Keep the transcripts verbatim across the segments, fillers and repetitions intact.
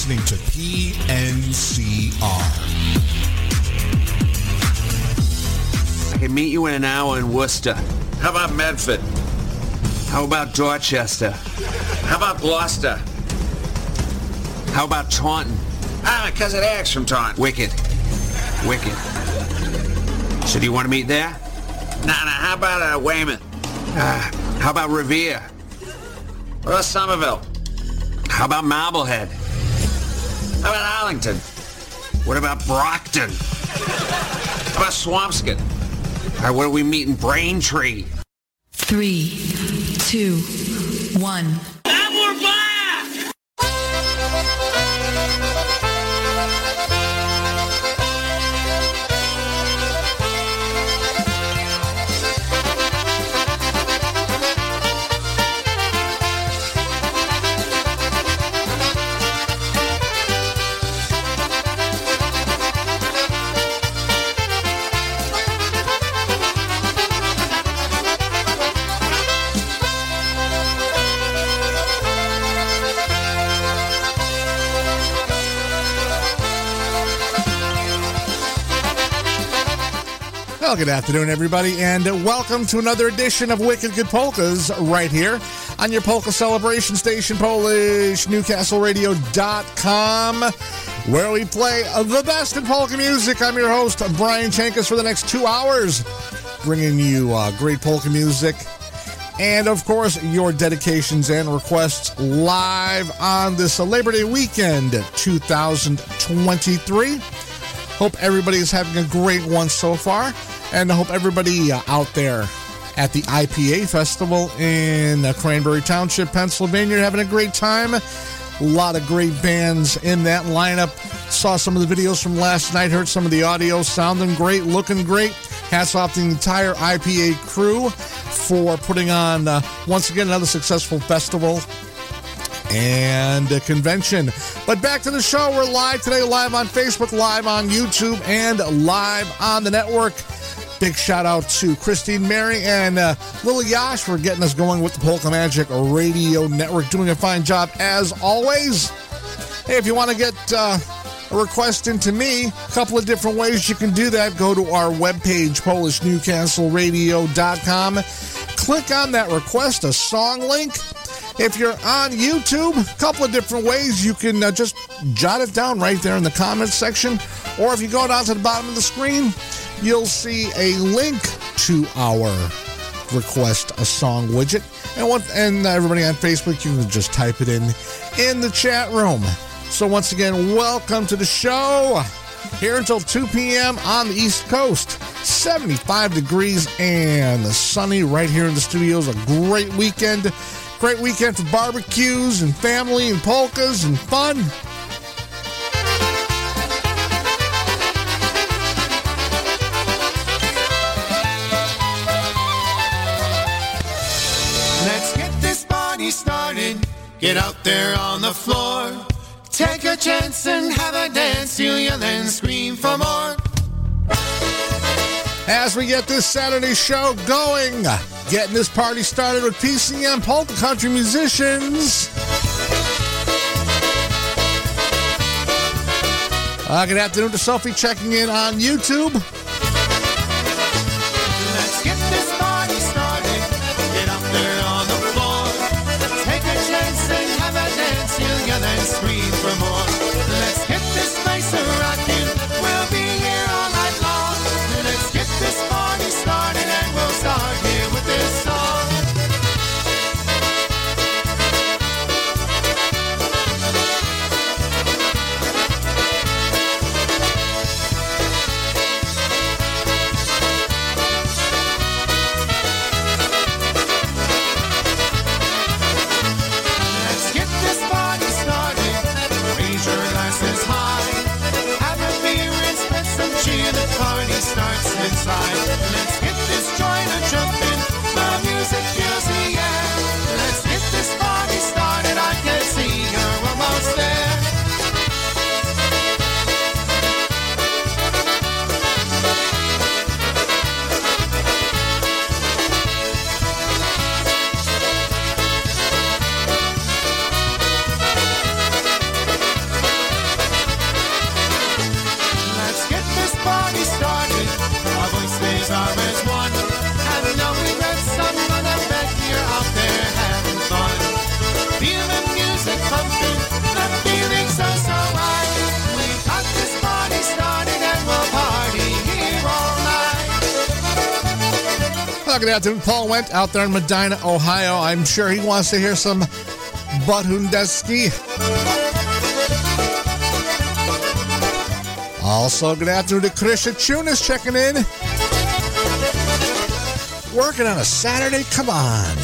listening to P N C R. I can meet you in an hour in Worcester. How about Medford? How about Dorchester? How about Gloucester? How about Taunton? Ah, Cousin Axe from Taunton. Wicked. Wicked. So do you want to meet there? Nah, nah, how about uh, Weymouth? Uh, how about Revere? Or Somerville? How about Marblehead? How about Arlington? What about Brockton? How about Swampscott? All right, where do we meet in Braintree? Three, two, one. And we're back! Well, good afternoon, everybody, and welcome to another edition of Wicked Good Polkas right here on your polka celebration station, polish newcastle radio dot com, where we play the best in polka music. I'm your host, Brian Chenkus, for the next two hours, bringing you uh, great polka music and, of course, your dedications and requests live on this Labor Day weekend two thousand twenty-three. Hope everybody is having a great one so far. And I hope everybody uh, out there at the I P A Festival in uh, Cranberry Township, Pennsylvania, having a great time. A lot of great bands in that lineup. Saw some of the videos from last night, heard some of the audio, sounding great, looking great. Hats off to the entire I P A crew for putting on, uh, once again, another successful festival and a convention. But back to the show. We're live today, live on Facebook, live on YouTube, and live on the network. Big shout out to Christine Mary and uh, Lil Yash for getting us going with the Polka Magic Radio Network. Doing a fine job as always. Hey, if you want to get uh, a request into me, a couple of different ways you can do that. Go to our webpage, polish newcastle radio dot com. Click on that request a song link. If you're on YouTube, a couple of different ways you can uh, just jot it down right there in the comments section. Or if you go down to the bottom of the screen, you'll see a link to our request a song widget. And what, and everybody on Facebook, you can just type it in in the chat room. So once again, welcome to the show. Here until two p.m. on the East Coast. seventy-five degrees and sunny right here in the studios. A great weekend. Great weekend for barbecues and family and polkas and fun. Started, get out there on the floor, take a chance and have a dance, you yell and scream for more. As we get this Saturday show going, getting this party started with P C M Polka Country Musicians. Uh, good afternoon to Sophie checking in on YouTube. P N C R is one, and knowing that someone I bet you're out there having fun. Feel the music pumping, the feeling so, so high. We got this party started and we'll party here all night. Well, good afternoon, Paul Wendt out there in Medina, Ohio. I'm sure he wants to hear some Badhundeski. Also, good afternoon to Krisha Tunis checking in. Working on a Saturday? Come on.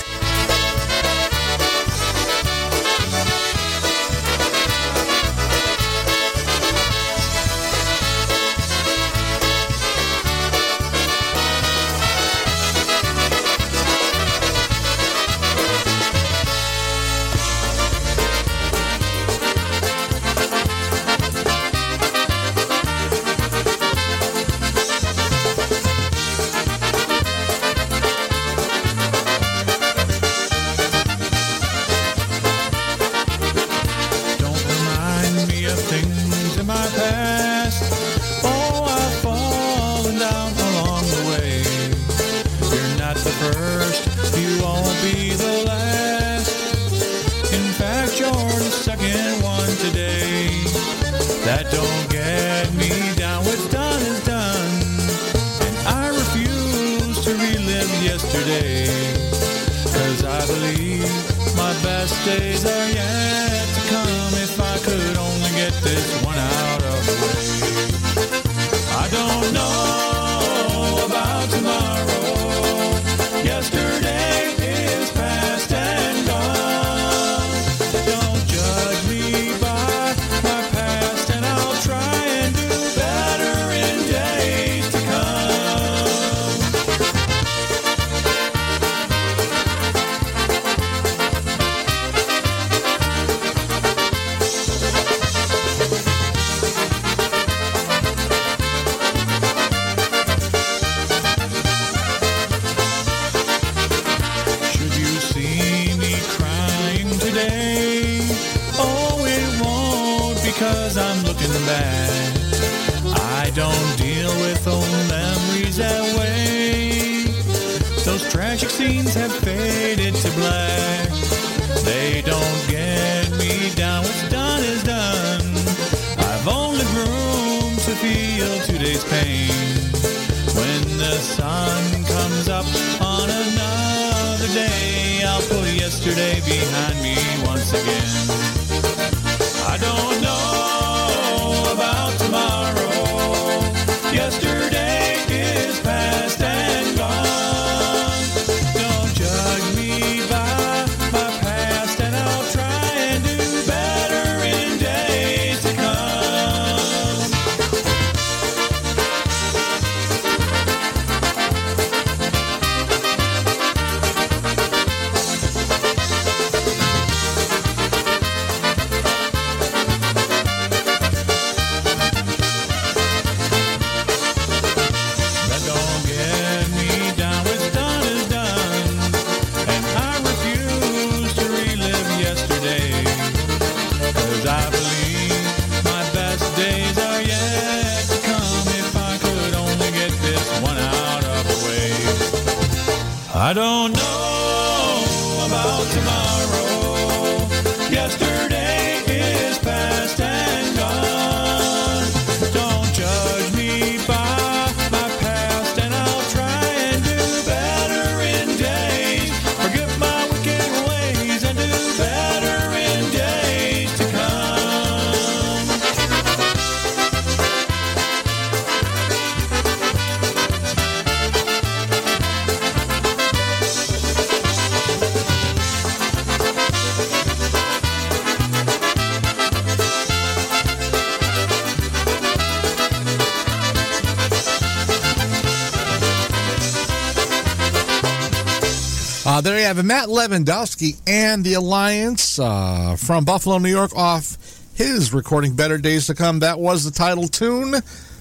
Uh, there you have it, Matt Lewandowski and the Alliance uh, from Buffalo, New York, off his recording Better Days to Come. That was the title tune,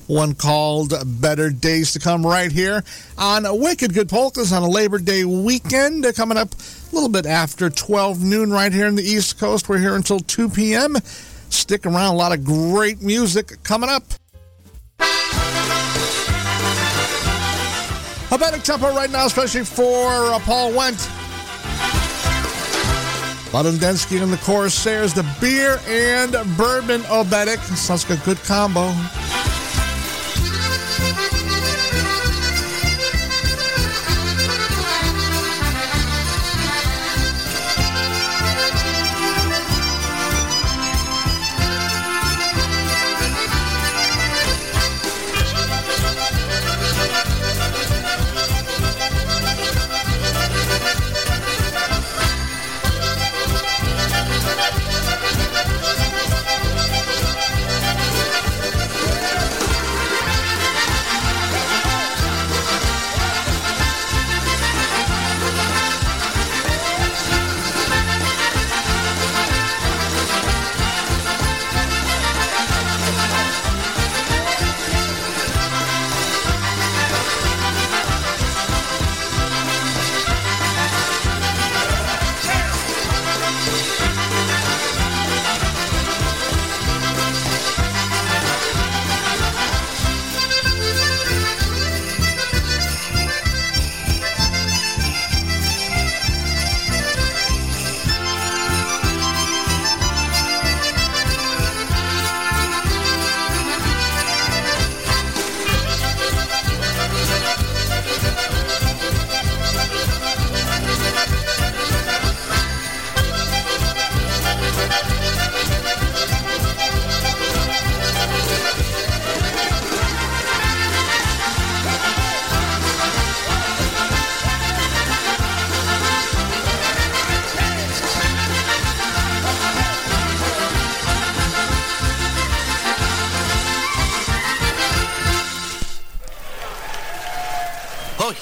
one called Better Days to Come, right here on Wicked Good Polkas on a Labor Day weekend. Coming up a little bit after twelve noon right here in the East Coast. We're here until two p.m. Stick around, a lot of great music coming up. A better tempo right now, especially for uh, Paul Wendt. Lodendensky in the chorus. There's the beer and bourbon obedic. Sounds like a good combo.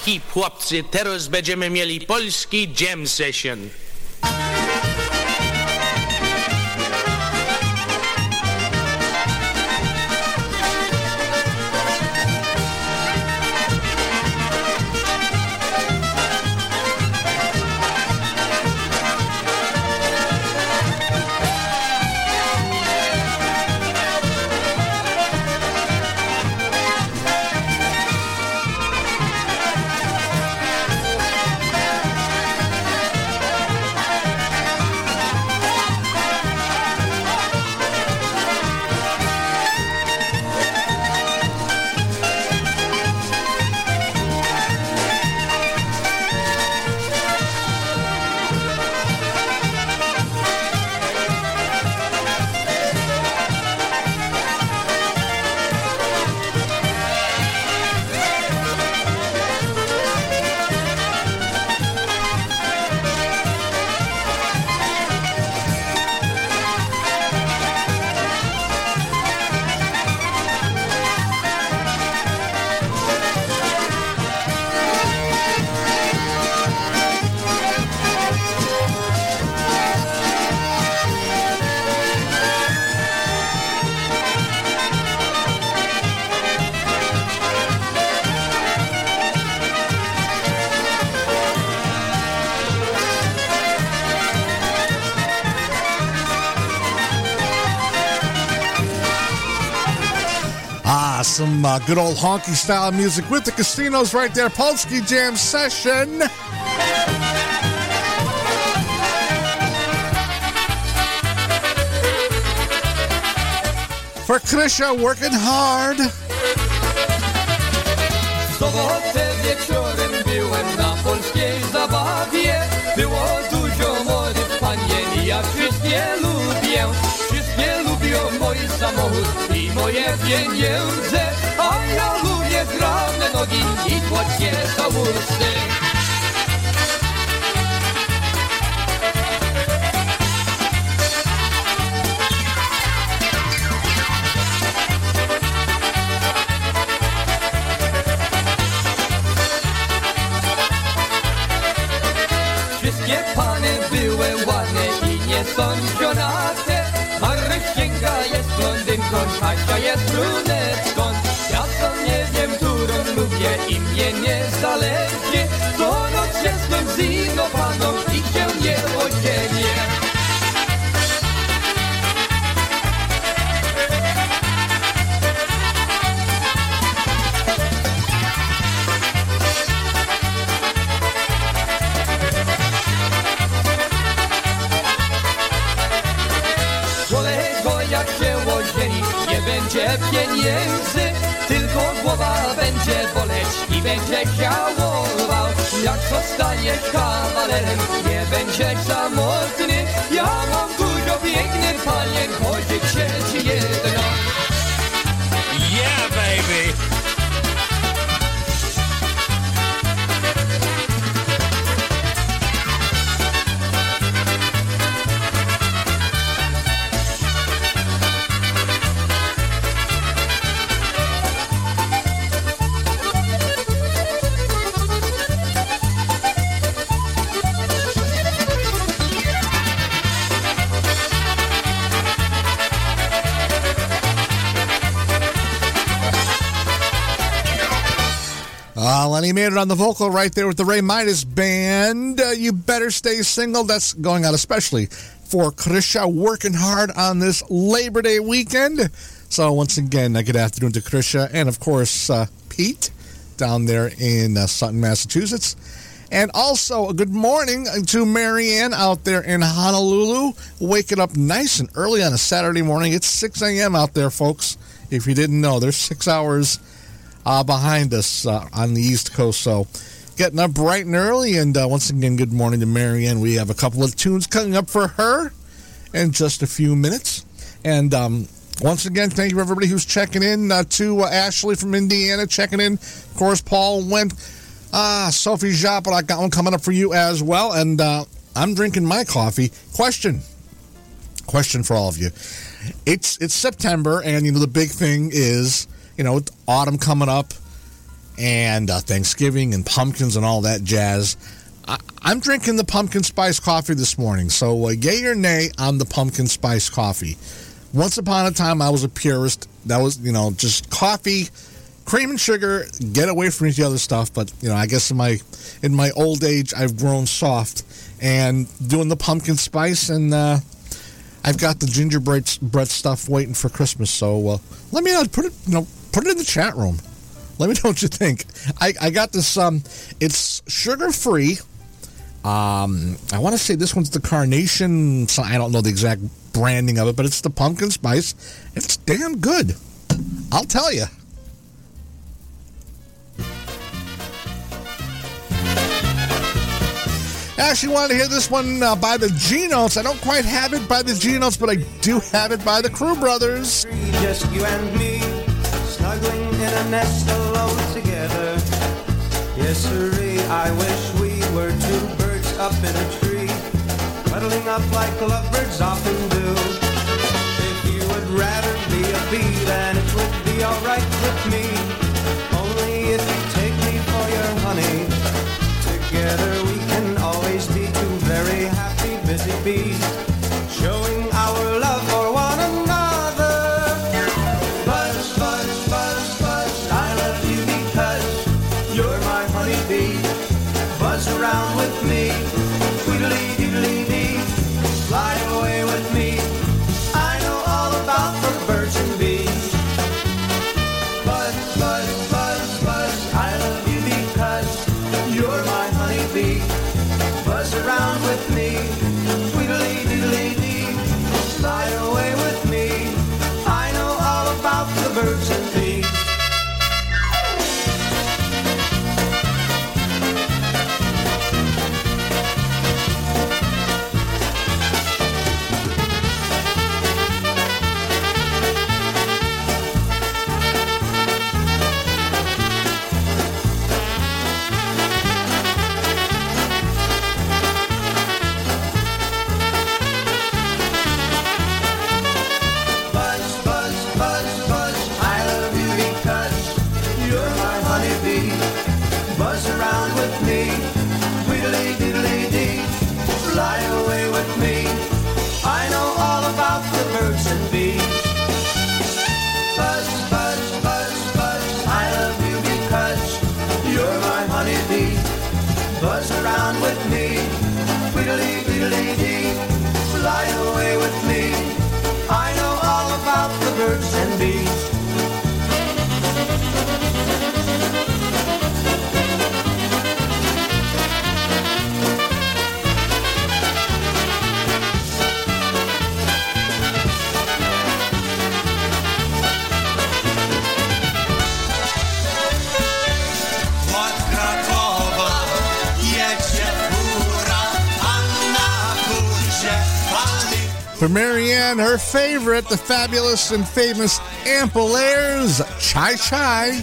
I chłopcy, teraz będziemy mieli polski jam session. Some uh, good old honky style music with the Casinos right there. Polski Jam Session. For Krisha, working hard. W sobotę wieczorem byłem na polskiej zabawie. Było dużo młodych panien I ja wszystkie lubię. Wszystkie lubią mój samochód. Moje pieniądze, a ja lubię drobne nogi I płatkie samochody. Wszystkie panie były ładne I nie sądzionate. Marysienka jest blondynką, Aśka jest brunetką. Ja sam nie wiem, którą lubię I mnie nie zależy. To noc jestem z inną paną I się nie odzienię. pieniędzy, tylko głowa będzie boleć i będzie chciało rwał. Jak zostaniesz kawalerem, nie będziesz samotny. Ja mam dużo pięknych panien, chodzić sieci jedna. Yeah, baby! Uh, Lenny made it on the vocal right there with the Ray Midas Band. Uh, you better stay single. That's going out especially for Krisha, working hard on this Labor Day weekend. So once again, uh, good afternoon to Krisha and, of course, uh, Pete down there in uh, Sutton, Massachusetts. And also a good morning to Marianne out there in Honolulu, waking up nice and early on a Saturday morning. It's six a.m. out there, folks. If you didn't know, there's six hours Uh, behind us uh, on the East Coast. So getting up bright and early. And uh, once again, good morning to Marianne. We have a couple of tunes coming up for her in just a few minutes. And um, once again, thank you for everybody who's checking in. Uh, to uh, Ashley from Indiana checking in. Of course, Paul Wendt. Ah, Sophie Joppa, I got one coming up for you as well. And uh, I'm drinking my coffee. Question. Question for all of you. It's, it's September, and, you know, the big thing is, you know, autumn coming up and uh, Thanksgiving and pumpkins and all that jazz. I- I'm drinking the pumpkin spice coffee this morning. So uh, yay or nay on the pumpkin spice coffee. Once upon a time, I was a purist. That was, you know, just coffee, cream and sugar, get away from the other stuff. But, you know, I guess in my in my old age, I've grown soft. And doing the pumpkin spice and uh, I've got the gingerbread bread stuff waiting for Christmas. So uh, let me know. Put it, you know, Put it in the chat room. Let me know what you think. I, I got this. Um, it's sugar-free. Um, I want to say this one's the Carnation. So I don't know the exact branding of it, but it's the pumpkin spice. It's damn good. I'll tell you. I actually wanted to hear this one uh, by the G-Notes. I don't quite have it by the G-Notes, but I do have it by the Crew Brothers. Just you and me. Snuggling in a nest alone together. Yes, sirree, I wish we were two birds up in a tree, cuddling up like lovebirds often do. If you would rather be a bee, then it would be alright with me, only if you take me for your honey. Together we can always be two very happy busy bees, showing our love for one another. Around with me, tweedly diddly dee, fly away with me. I know all about the birds and bees. Buzz, buzz, buzz, buzz, I love you because you're my honeybee. Buzz around with me, tweedly diddly dee, fly away with me. I know all about the birds and bees. For Marianne, her favorite, the fabulous and famous Ampelaire's Chai Chai.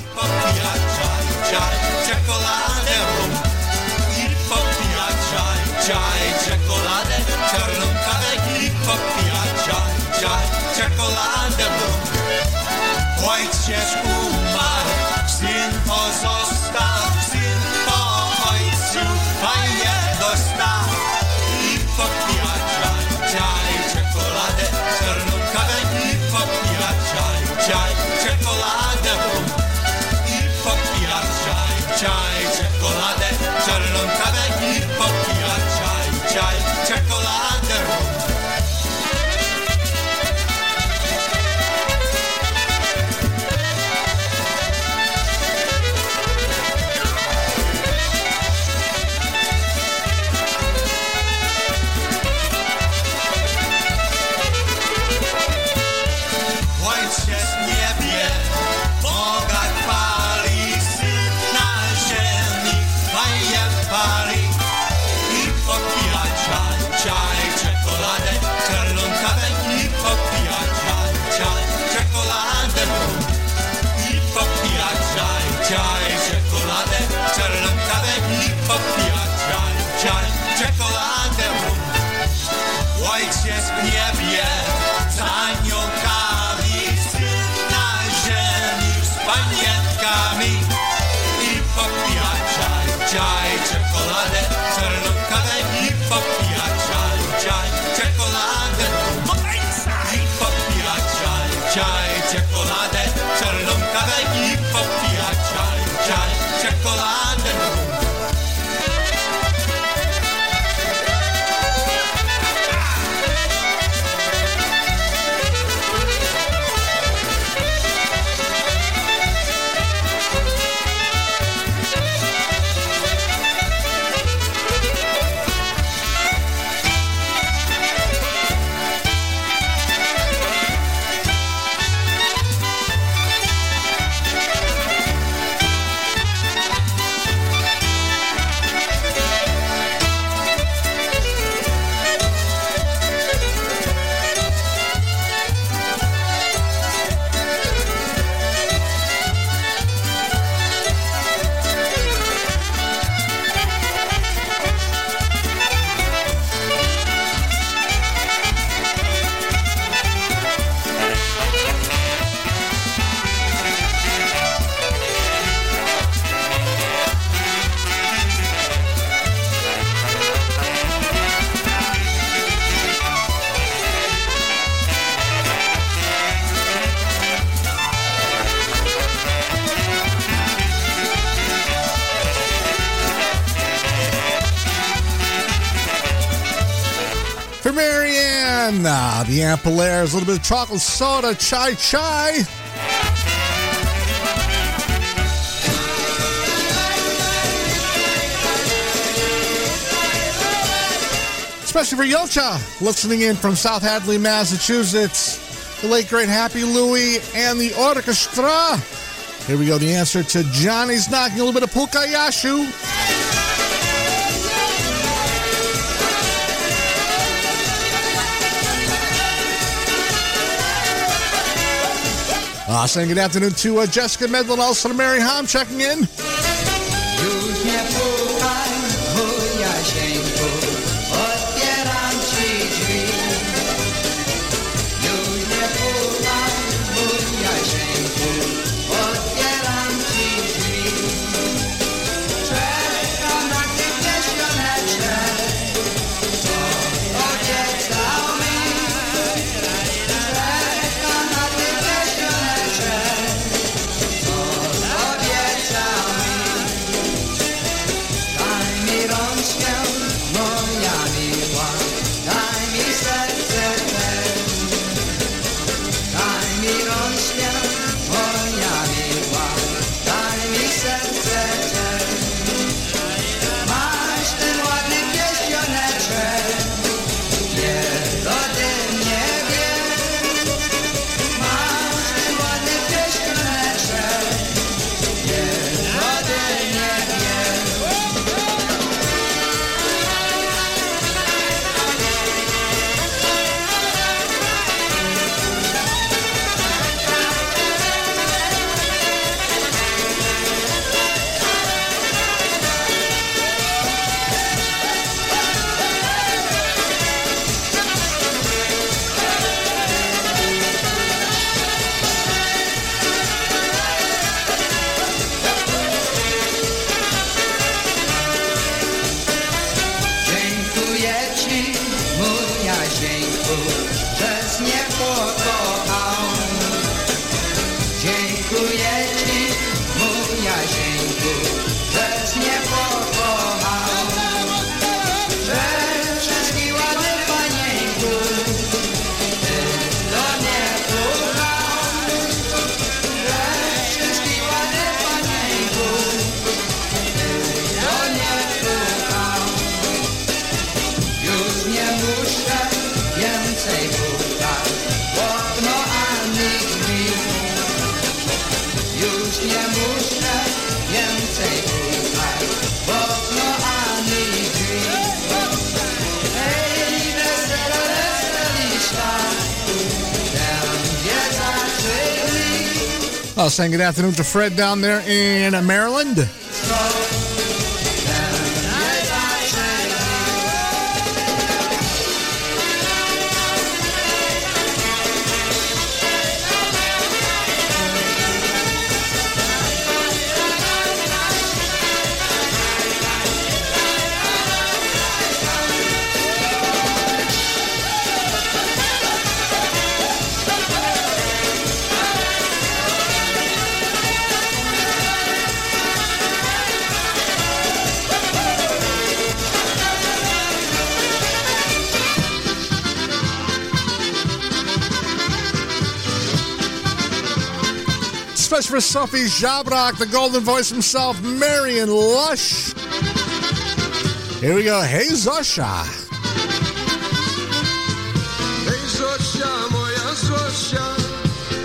Nah, the Ampelaire's, a little bit of chocolate soda, chai chai. Especially for Yocha, listening in from South Hadley, Massachusetts. The late, great Happy Louie and the orchestra. Here we go, the answer to Johnny's knocking, a little bit of Puka Yashu. Uh, saying good afternoon to uh, Jessica Medlin, also to Mary Hom, checking in. też nie pokochał. Dziękuję ci, mój Jasieńku, też nie pokochał. Przeszki ładny panieńku, ty to nie kochał. Przeszki ładny panieńku, ty to nie kochał. Już nie muszę więcej pukać, okno ani drzwi. Już nie muszę więcej pukać, okno ani drzwi. Hej, wesela, weseliczka, tam gdzie zaczęli. I'll sing good afternoon to Fred down there in Maryland. For Sophie Jabrock, the golden voice himself, Marion Lush. Here we go. Hey, Zosia. Hey, Zosia, moja Zosia.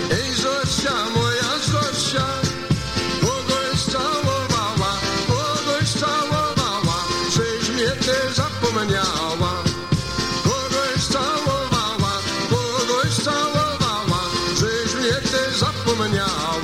Hey, Zosia, moja Zosia. Kogoś całowała, kogoś całowała, żeś mnie nie zapomniała. Kogoś całowała, kogoś całowała, żeś mnie nie zapomniała.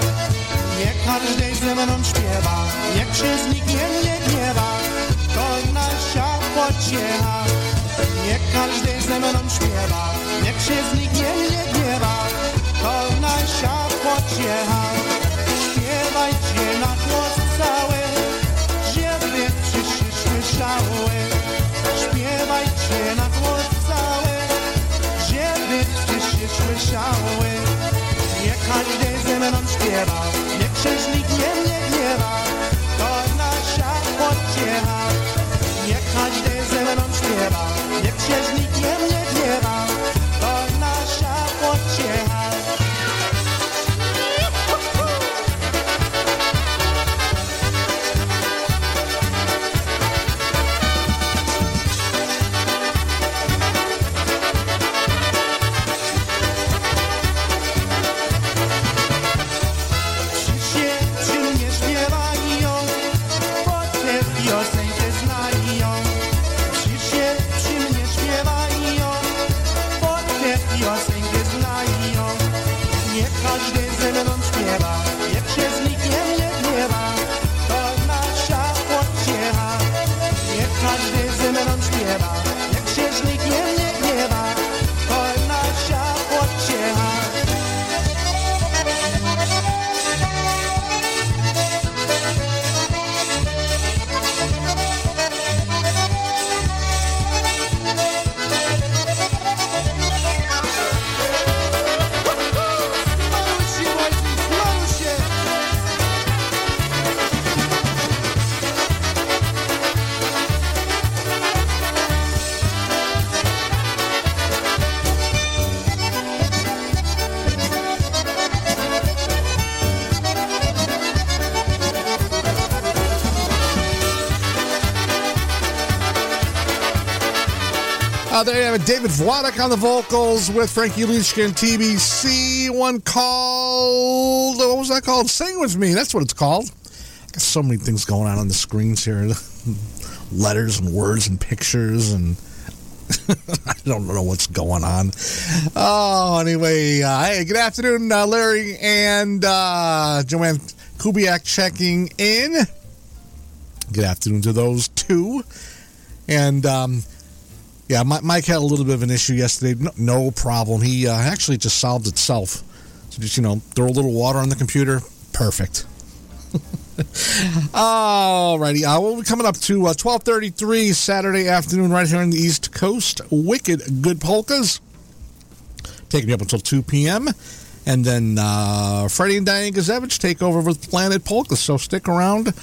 Niech każdy ze mną śpiewa, niech księżnik nie mnie gniewa. piosenkę znaj ją, przyjdź się przy mnie śpiewaj ją, bo tę piosenkę znaj ją, nie każdy ze mną śpiewa, jak się z nikiem nie piewa, to nasza pociecha, nie każdy ze mną śpiewa, jak się z nikiem nie piewa, to nasza pociecha. Uh, there you have it, David Władek on the vocals with Frankie Leachkin, T B C, one called, what was that called? Sing With Me, that's what it's called. I got so many things going on on the screens here, letters and words and pictures and I don't know what's going on. Oh, anyway, uh, hey, good afternoon, uh, Larry and uh, Joanne Kubiak checking in. Good afternoon to those two. And, um... yeah, Mike had a little bit of an issue yesterday. No, no problem. He uh, actually just solved itself. So just, you know, throw a little water on the computer. Perfect. All righty. Uh, we'll be coming up to uh, twelve thirty-three Saturday afternoon right here on the East Coast. Wicked Good Polkas. Taking me up until two p.m. And then uh, Freddie and Diane Guzevich take over with Planet Polkas. So stick around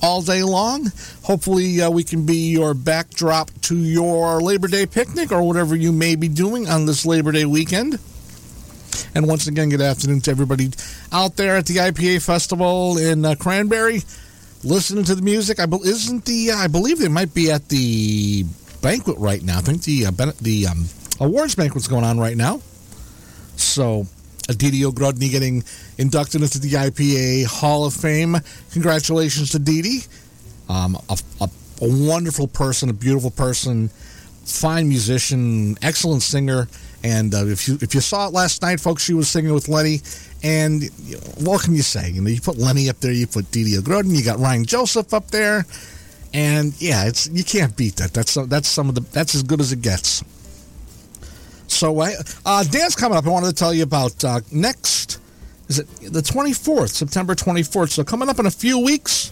all day long. Hopefully uh, we can be your backdrop to your Labor Day picnic or whatever you may be doing on this Labor Day weekend. And once again, good afternoon to everybody out there at the I P A Festival in uh, Cranberry, listening to the music. I be- isn't the uh, I believe they might be at the banquet right now. I think the uh, ben- the um, awards banquet's going on right now. So Didi Ogrodny getting inducted into the I P A Hall of Fame. Congratulations to Didi. Um, a, a, a wonderful person, a beautiful person, fine musician, excellent singer. And uh, if you if you saw it last night, folks, she was singing with Lenny. And what can you say? You know, you put Lenny up there, you put Didi Ogrodny, you got Ryan Joseph up there, and yeah, it's you can't beat that. That's that's some of the that's as good as it gets. So, uh, Dan's coming up. I wanted to tell you about uh, next, is it the twenty-fourth, September twenty-fourth. So, coming up in a few weeks,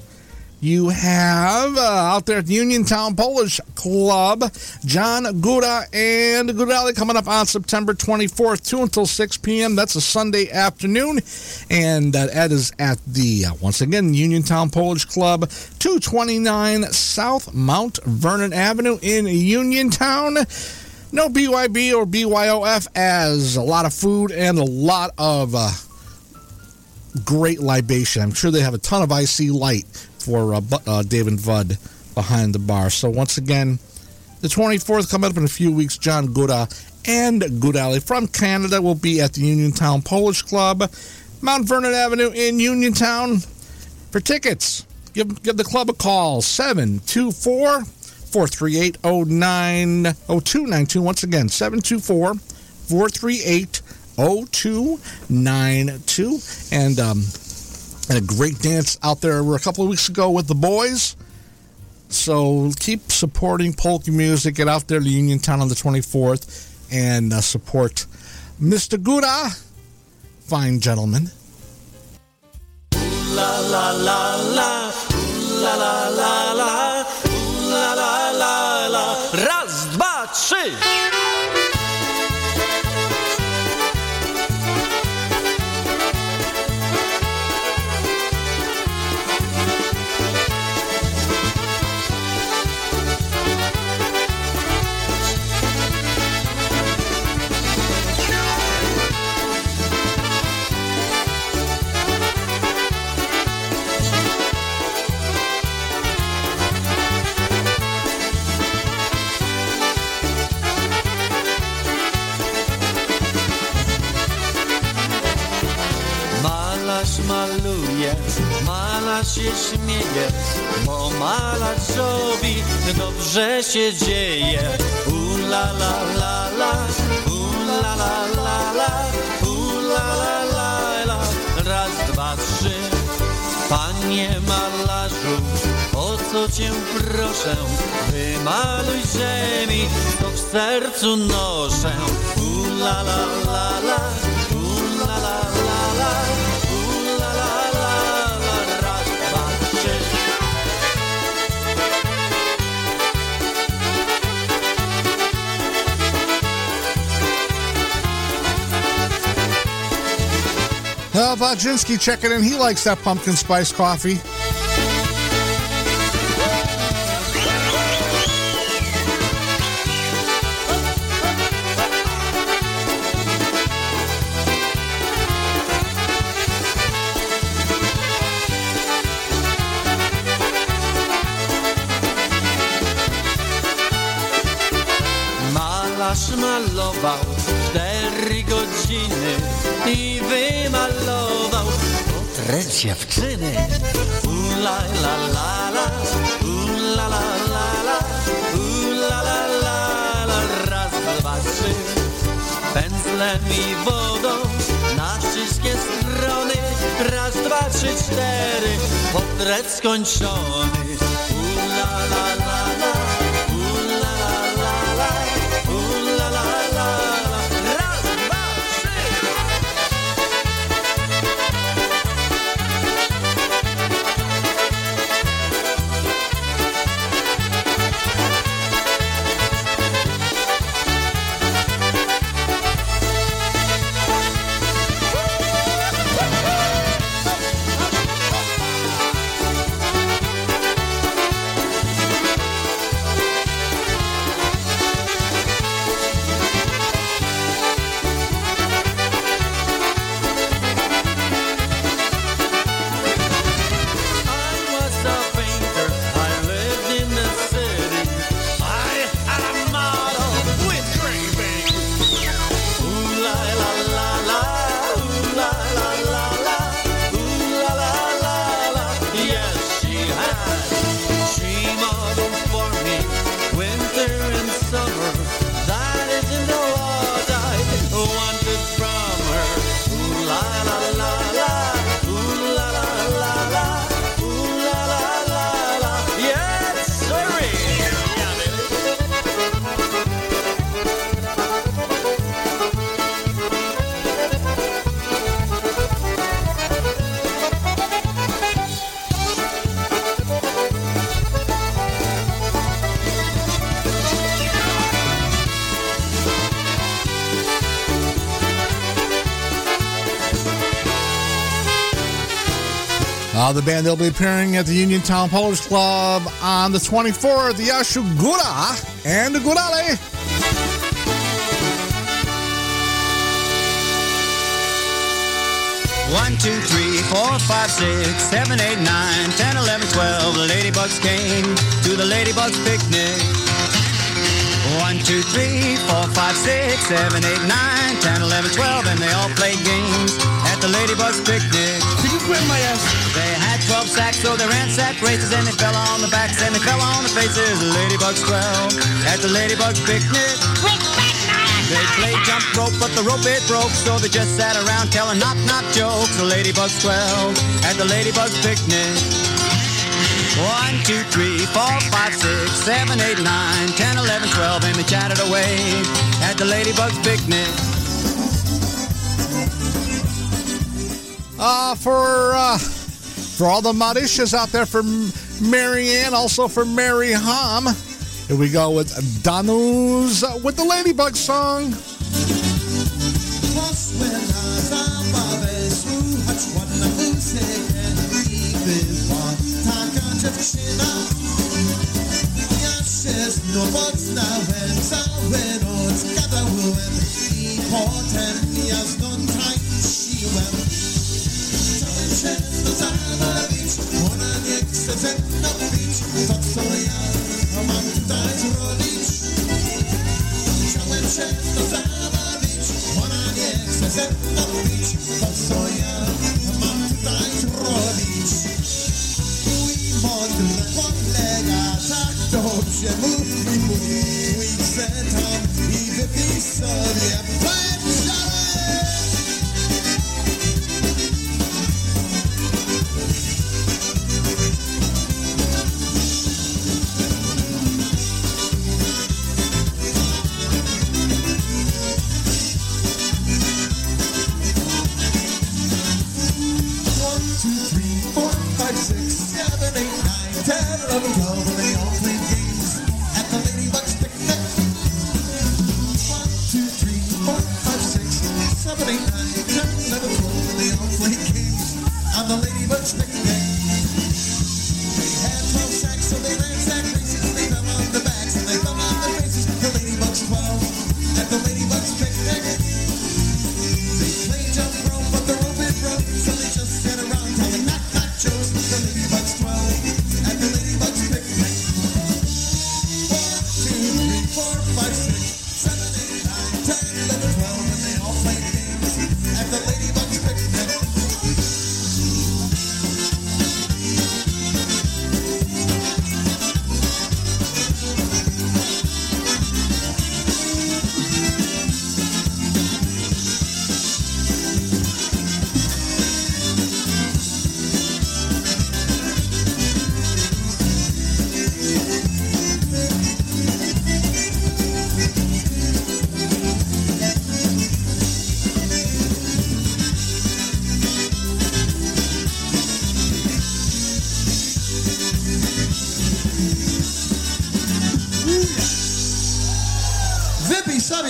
you have uh, out there at the Uniontown Polish Club, John Gora and Górale coming up on September twenty-fourth, two until six p.m. That's a Sunday afternoon. And uh, that is at the, uh, once again, Uniontown Polish Club, two twenty-nine South Mount Vernon Avenue in Uniontown. No B Y B or B Y O F, as a lot of food and a lot of uh, great libation. I'm sure they have a ton of I C Light for uh, uh, Dave and Vud behind the bar. So once again, the twenty-fourth coming up in a few weeks, John Gora and Górale from Canada will be at the Uniontown Polish Club, Mount Vernon Avenue in Uniontown. For tickets, give, give the club a call, seven two four, four three eight, zero two nine two. Once again, seven two four, four three eight, zero two nine two. And um, had a great dance out there a couple of weeks ago with the boys. So keep supporting polka music. Get out there to Uniontown on the twenty-fourth and uh, support Mister Gora, fine gentleman. Ooh la la la la, ooh la la la la. Raz, dwa, trzy! ona się śmieje, bo malarzowi dobrze się dzieje. U la la la la, u la la la la, u la la la la. Raz, dwa, trzy. Panie malarzu, o co cię proszę, wymaluj ziemi, to w sercu noszę. U la la la la, u la la la la. Well, Baczynski checking in. He likes that pumpkin spice coffee. Malarz malował cztery godziny i wymalował portret dziewczyny. U la la la la, u la la la la, u la la la la. Raz, dwa, trzy. Pędzlem i wodą na wszystkie strony. Raz, dwa, trzy, cztery. Portret skończony. U la la la la. Uh, the band, they'll be appearing at the Uniontown Polish Club on the twenty-fourth, the Yashu Gura and the Górale. one, two, three, four, five, six, seven, eight, nine, ten, eleven, twelve. The ladybugs came to the ladybugs picnic. one, two, three, four, five, six, seven, eight, nine, ten, eleven, twelve. And they all played games at the ladybugs picnic. Where my ass? They had twelve sacks, so they ransacked races, and they fell on the backs, and they fell on the faces. Ladybugs twelve at the ladybugs picnic. They played jump rope, but the rope it broke, so they just sat around telling knock knock jokes. The ladybugs twelve at the ladybugs picnic. one, two, three, four, five, six, seven, eight, nine, ten, eleven, twelve, and they chatted away at the ladybugs picnic. Uh, for uh, for all the Mauritius out there, for Marianne, also for Mary Hom. Here we go with Danu's uh, with the Ladybug song. Często sama bić, ona nie chce ze mną pić. To co ja mam tutaj zrobić? Chciałem często sama bić, ona nie chce ze mną pić. To co ja mam tutaj zrobić?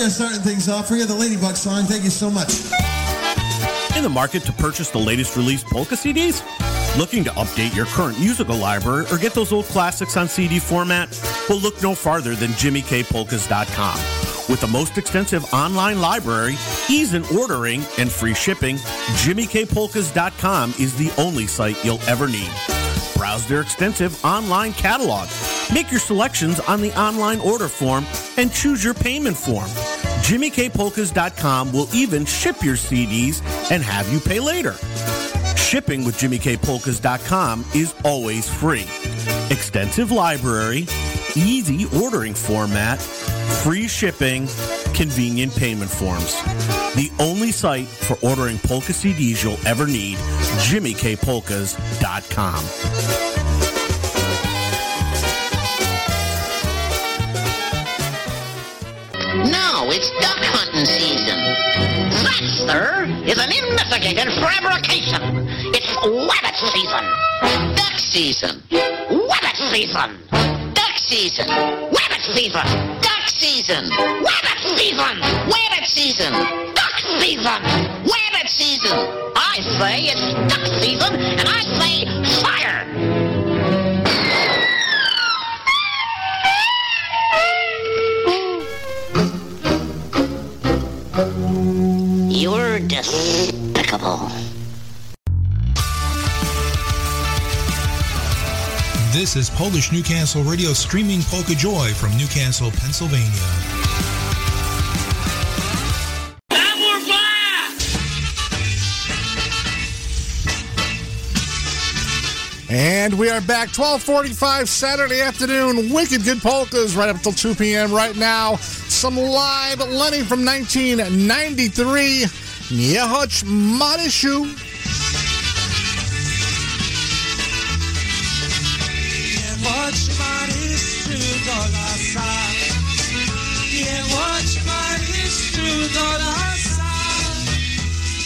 Starting things off for you, the Ladybug song. Thank you so much. In the market to purchase the latest release polka C Ds? Looking to update your current musical library or get those old classics on C D format? Well, look no farther than Jimmy K Polkas dot com. With the most extensive online library, ease in ordering, and free shipping, Jimmy K Polkas dot com is the only site you'll ever need. Browse their extensive online catalog. Make your selections on the online order form and choose your payment form. Jimmy K Polkas dot com will even ship your C Ds and have you pay later. Shipping with Jimmy K Polkas dot com is always free. Extensive library, easy ordering format, free shipping, convenient payment forms. The only site for ordering polka C Ds you'll ever need, Jimmy K Polkas dot com. No, it's duck hunting season. That, sir, is an investigated fabrication. It's wabbit season. Duck season. Wabbit season. Duck season. Wabbit season. Duck season. Wabbit season. Wabbit season. Duck season. Wabbit season. I say it's duck season, and I say fire. You're despicable. This is Polish Newcastle Radio streaming Polka Joy from Newcastle, Pennsylvania. And we are back, twelve forty-five Saturday afternoon. Wicked good polkas right up until two p.m. right now. Some live Lenny from nineteen ninety-three. Niechocz Madyszu. Niechocz Madyszu do lasa. Niechocz Madyszu do lasa.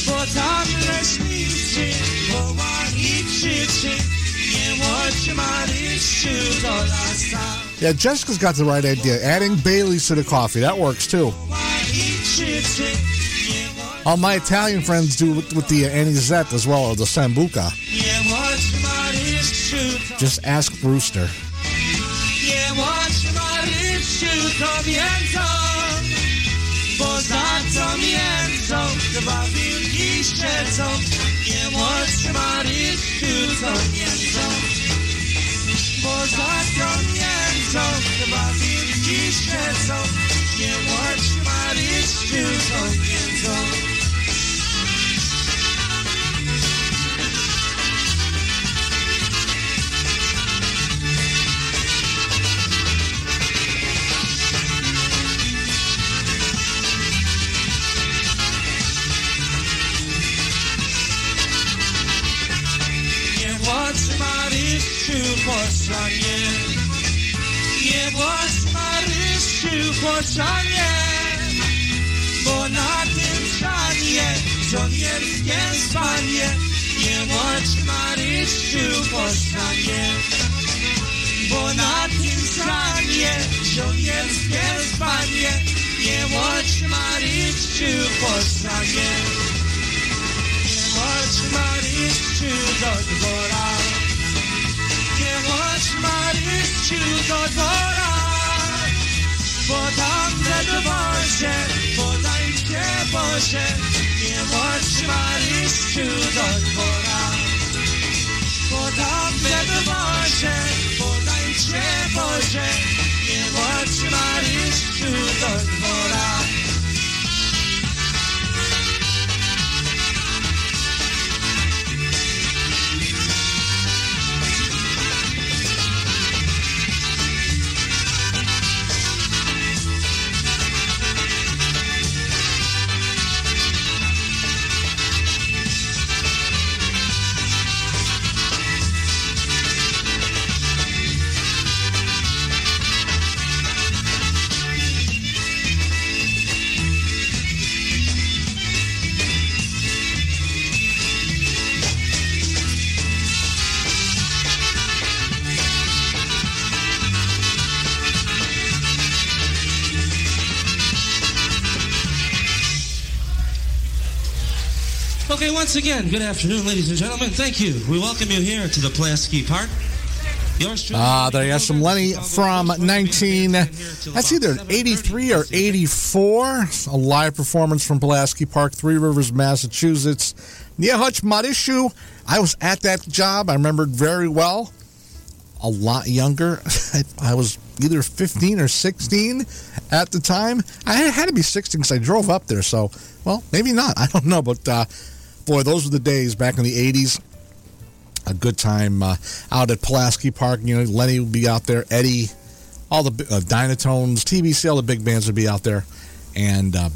Bo tam leśniczy, bo magiczyczy. Yeah, Jessica's got the right idea. Adding Bailey's to the coffee. That works, too. All my Italian friends do with, with the anisette as well, or the sambuca. Just ask Brewster. Kłoczanie, bo na tym szanie żołnierskie spanie, nie bądź Marysiu powstanie, bo na tym szanie żołnierskie spanie, nie bądź Marysiu powstanie, nie bądź Marysiu do dwora, nie bądź Marysiu do dwora. Bo tam w Boże, podajcie Boże, nie bądź Marysiu do dwora. Bo tam w Boże, podajcie Boże, nie bądź Marysiu do dwora. Okay, once again, good afternoon, ladies and gentlemen. Thank you. We welcome you here to the Pulaski Park. Ah, uh, there you have some Lenny from nineteen... That's either eighty-three or eighty-four. A live performance from Pulaski Park, Three Rivers, Massachusetts. Niehoj Marishu. I was at that job. I remembered very well. A lot younger. I was either fifteen or sixteen at the time. I had to be sixteen because I drove up there, so... Well, maybe not. I don't know, but... Uh, Boy, those were the days back in the eighties. A good time uh, out at Pulaski Park. You know, Lenny would be out there, Eddie, all the uh, Dynatones, T B C, all the big bands would be out there. And um,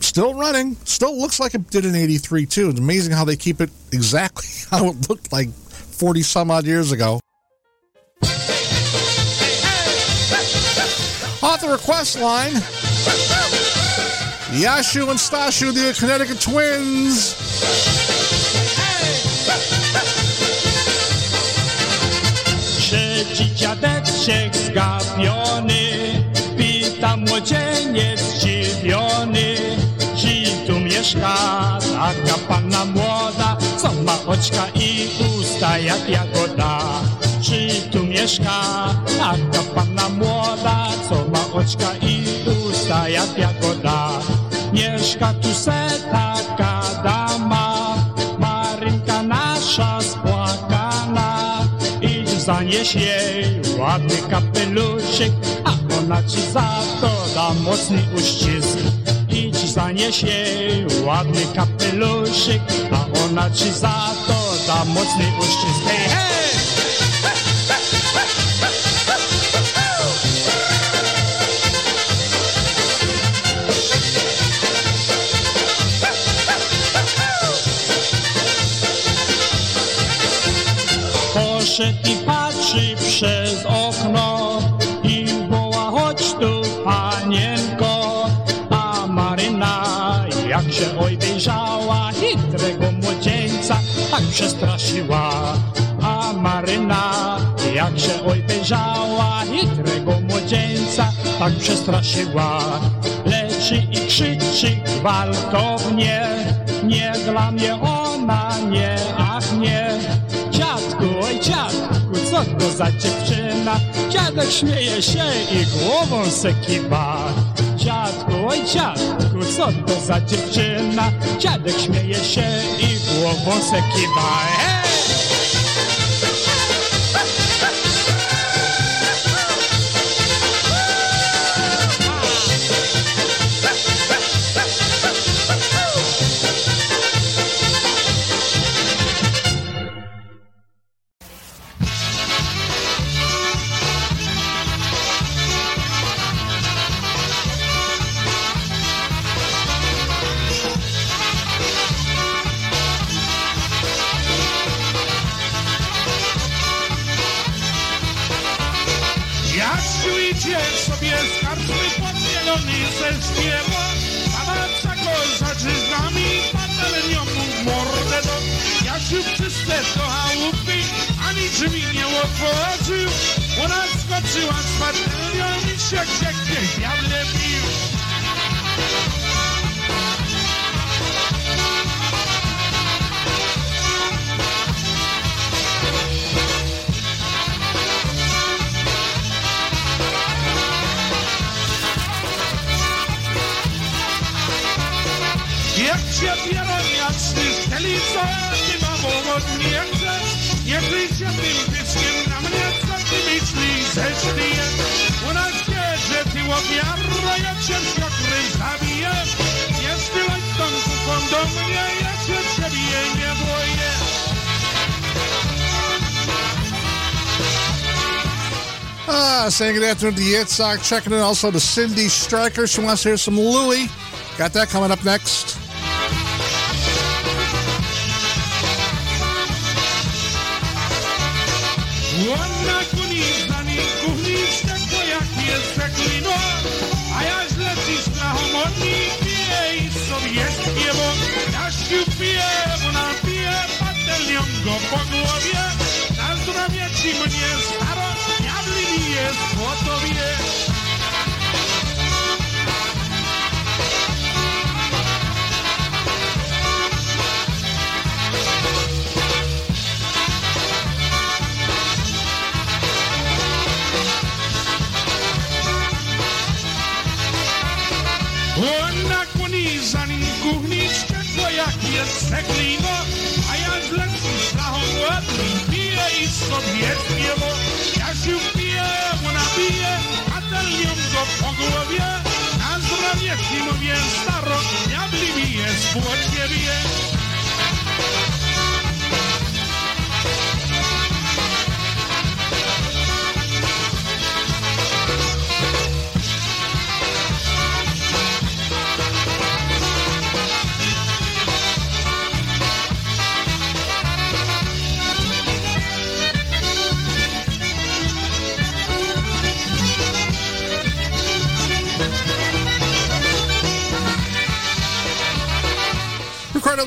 still running. Still looks like it did in eighty-three, too. It's amazing how they keep it exactly how it looked like forty-some-odd years ago. Off the request line... Yashu and Stashu, the Connecticut Twins. Siedzi dziadeczek gapiony, pita młodzieniec zdziwiony. Ci tu mieszka taka panna młoda, co ma oczka i usta jak jagoda. Ci tu mieszka taka panna młoda, co ma oczka i usta jak jagoda. Mieszka tu se taka dama, Marynka nasza spłakana. Idź zanieś jej ładny kapeluszyk, a ona ci za to da mocny uścisk. Idź zanieś jej ładny kapeluszyk, a ona ci za to da mocny uścisk. Hej, hej! I patrzy przez okno i woła, chodź tu panienko. A Maryna jak się obejrzała chytrego młodzieńca, tak przestraszyła. A Maryna jak się obejrzała chytrego młodzieńca, tak przestraszyła. Leczy i krzyczy gwałtownie, nie dla mnie ona, nie, ach nie. Oj dziadku, co to za dziewczyna? Dziadek śmieje się i głową se kiwa. Dziadku, oj dziadku, co to za dziewczyna? Dziadek śmieje się i głową se kiwa. Hej! Skarczujcie sobie skarczmy podmielony ze śpiewa, a matka koza drzwiami patelnią mu mordę do. Ja się przyszedł do chałupy, a drzwi nie otworzył. Ona skoczyła z patelnią i się gdzie gdzieś diable bił. Jak się pieronia strzeli, co ty mamo od mnie chcesz? Nie kryj się tym pyskiem na mnie, co ty myślisz, ze sztyje. Ona wie, że ty łowiarro, ja cię z krokrym zabiję. Nie zbyłeś tą kupą do mnie, ja się przebiję, nie boję. Ah, saying good afternoon to Yitzhak, checking in also to Cindy Stryker. She wants to hear some Louie. Got that coming up next. Ładna kunica, nie kuchniczka, to jak jest przeklino, a ja źle dziś na homorni piję i sobie śpiewo. Ja się piję, ona pije, patelnią go po głowie, na zdrowie ci mnie staro, diabli mi jest po tobie. Ona kłoni za nim kuchniczkę, to jak jest seklino, a ja z lekkim szlachą ładnym piję i sobie śpiewo. Ja się piję, ona pije, a telnią go po głowie, a zdrowie ci mówię staro, diabli mi jest po ciebie.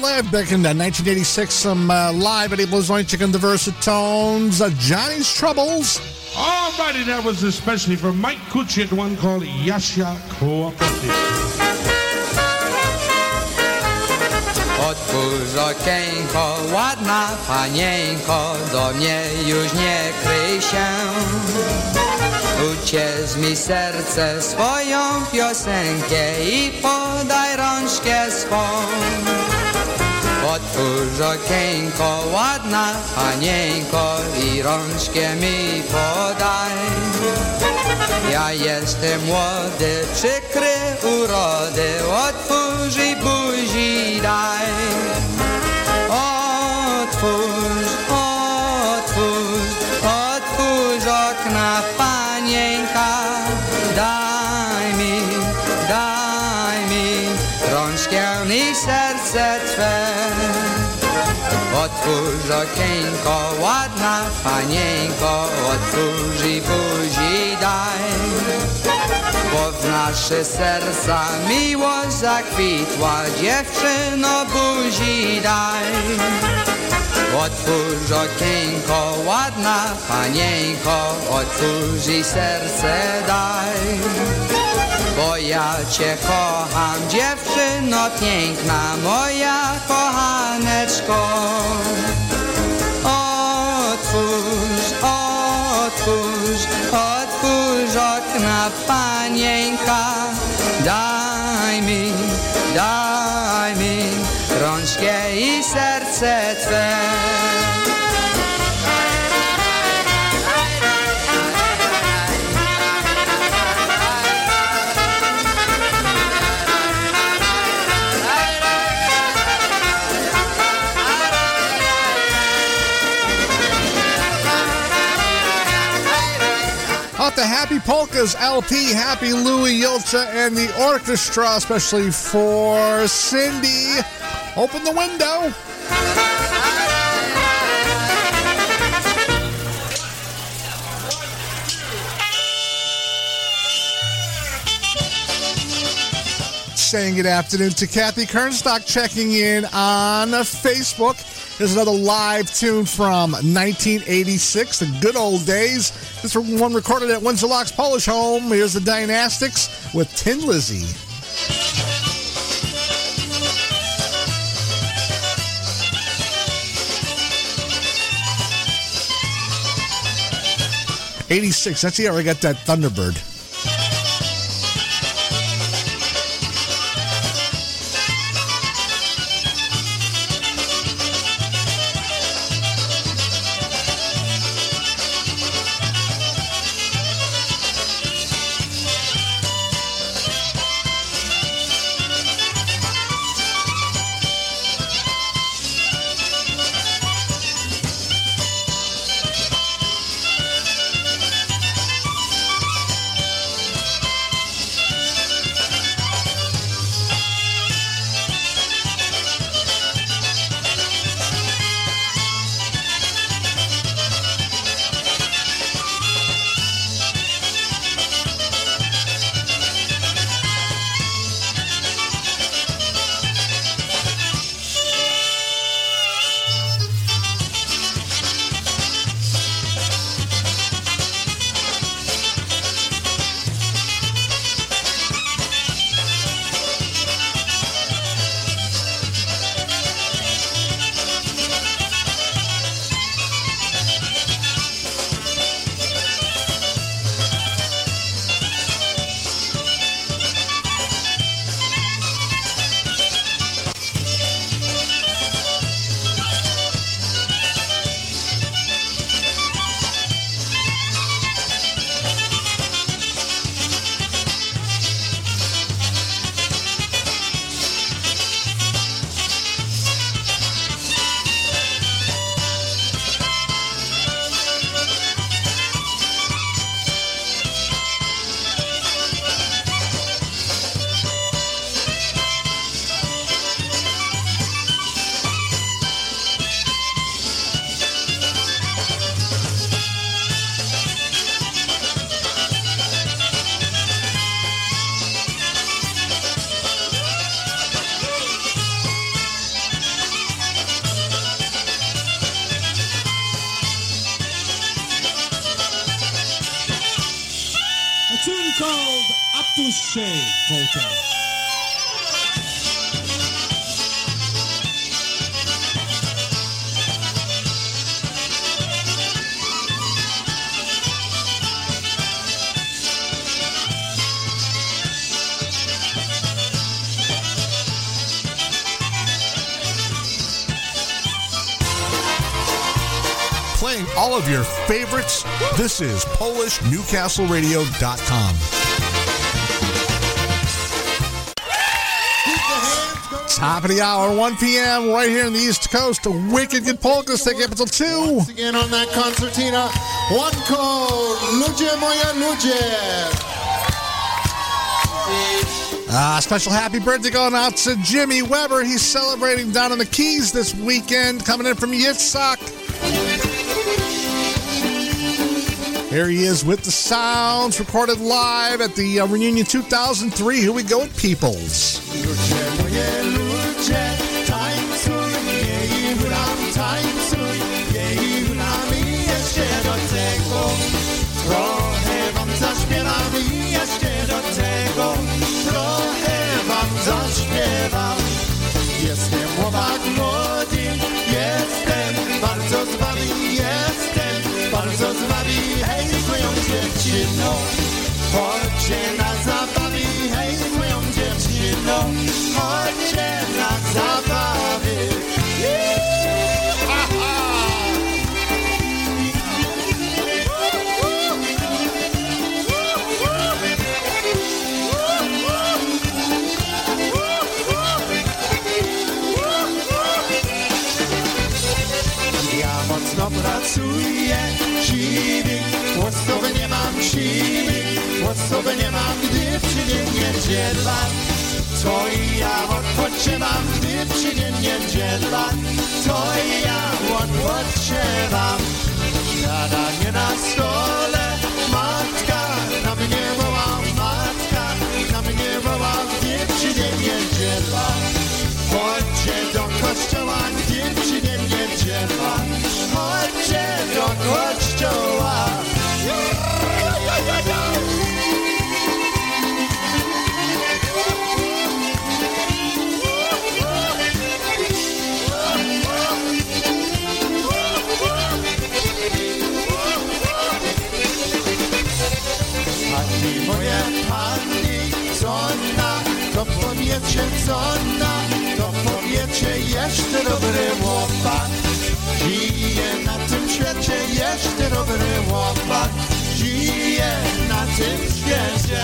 Live back in nineteen eighty-six, some uh, live at Able's Joint Chicken Diversitones, uh, Johnny's Troubles. All righty, that was especially from Mike Kuchik, the one called Yasha Cooperative. Otwórz okienko, ładna panienko, do mnie już nie kryj się. Uciesz mi serce swoją piosenkę i podaj rączkę swą. Otwórz okienko, ładna panieńko i rączkę mi podaj. Ja jestem młody, przykry urody, otwórz i buzi daj. Otwórz, otwórz, otwórz okna panieńka. Daj mi, daj mi rączkę i serce twe. Otwórz okienko, ładna panieńko, otwórz i buzi daj. Bo w nasze serca miłość zakwitła, dziewczyno buzi daj. Otwórz okienko, ładna panieńko, otwórz i serce daj. Bo ja cię kocham, dziewczyno piękna, moja kochaneczko. Otwórz, otwórz, otwórz okna panieńka. Daj mi, daj mi rączkę i serce twe. The Happy Polkas L P, Happy Louie, Yilcha, and the orchestra, especially for Cindy. Open the window. saying good afternoon to Kathy Kernstock checking in on Facebook. Here's another live tune from nineteen eighty-six, the good old days. This one recorded at Windsor Locks Polish Home. Here's the Dynastics with Tin Lizzie. eighty-six, that's the year I got that Thunderbird. All of your favorites. This is polish newcastle radio dot com. Top of the hour, one p.m. right here in the East Coast. The Wicked Good Polkas take up until two. Once again on that concertina, one call. Ludzie moja ludzie. Ah, special happy birthday going out to Jimmy Weber. He's celebrating down in the Keys this weekend. Coming in from Yitzhak. Here he is with the sounds, recorded live at the uh, Reunion two thousand three. Here we go with Peoples. Bardzo zbawi, hej, moją dziewczyną. Chodźcie na zabawy, hej, moją dziewczyną. Chodźcie na zabawy. Ja mocno pracuję. Łosoby nie mam siły, łosoby nie mam, gdy przybiegnie dzielba. To i ja odpoczywam, gdy przybiegnie dzielba. To i ja odpoczywam. Jadanie na stole, matka na mnie woła, matka na mnie woła, gdy przybiegnie drzewa, chodźcie do kościoła. Pani moja, pani, co na to powiecie, co na to powiecie, jeszcze dobry łopak. Żyje na tym świecie, jeszcze dobry łopak. Żyje na tym świecie.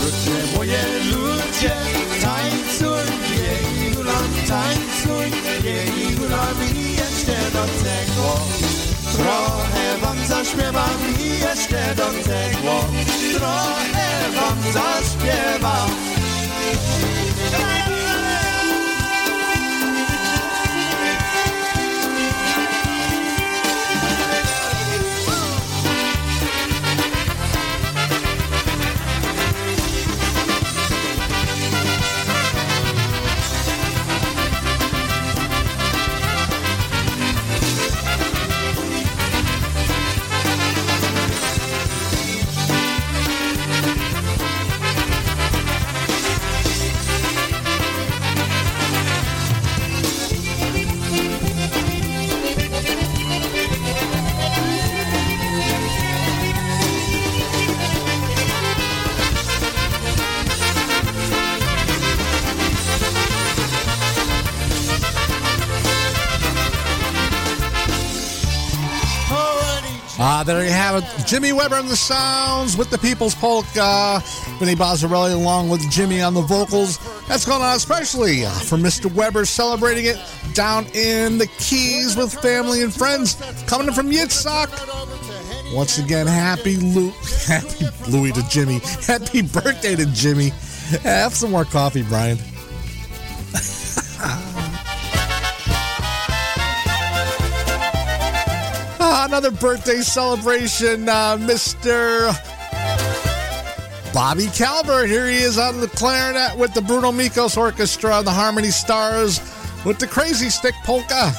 Ludzie moje, ludzie, tańcuj, jej ulam, tańcuj, jej ulam i jeszcze do tego. Trochę wam zaśpiewam i jeszcze do tego trochę wam zaśpiewam. Ah, there you have it. Jimmy Weber on the sounds with the People's Polka. Vinnie Bozzarelli along with Jimmy on the vocals. That's going on especially for Mister Weber celebrating it down in the Keys with family and friends. Coming from Yitzhak. Once again, happy Lou, happy Louie to Jimmy. Happy birthday to Jimmy. Have some more coffee, Brian. Another birthday celebration, uh, Mister Bobby Calvert. Here he is on the clarinet with the Bruno Mikos Orchestra, the Harmony Stars with the Crazy Stick Polka.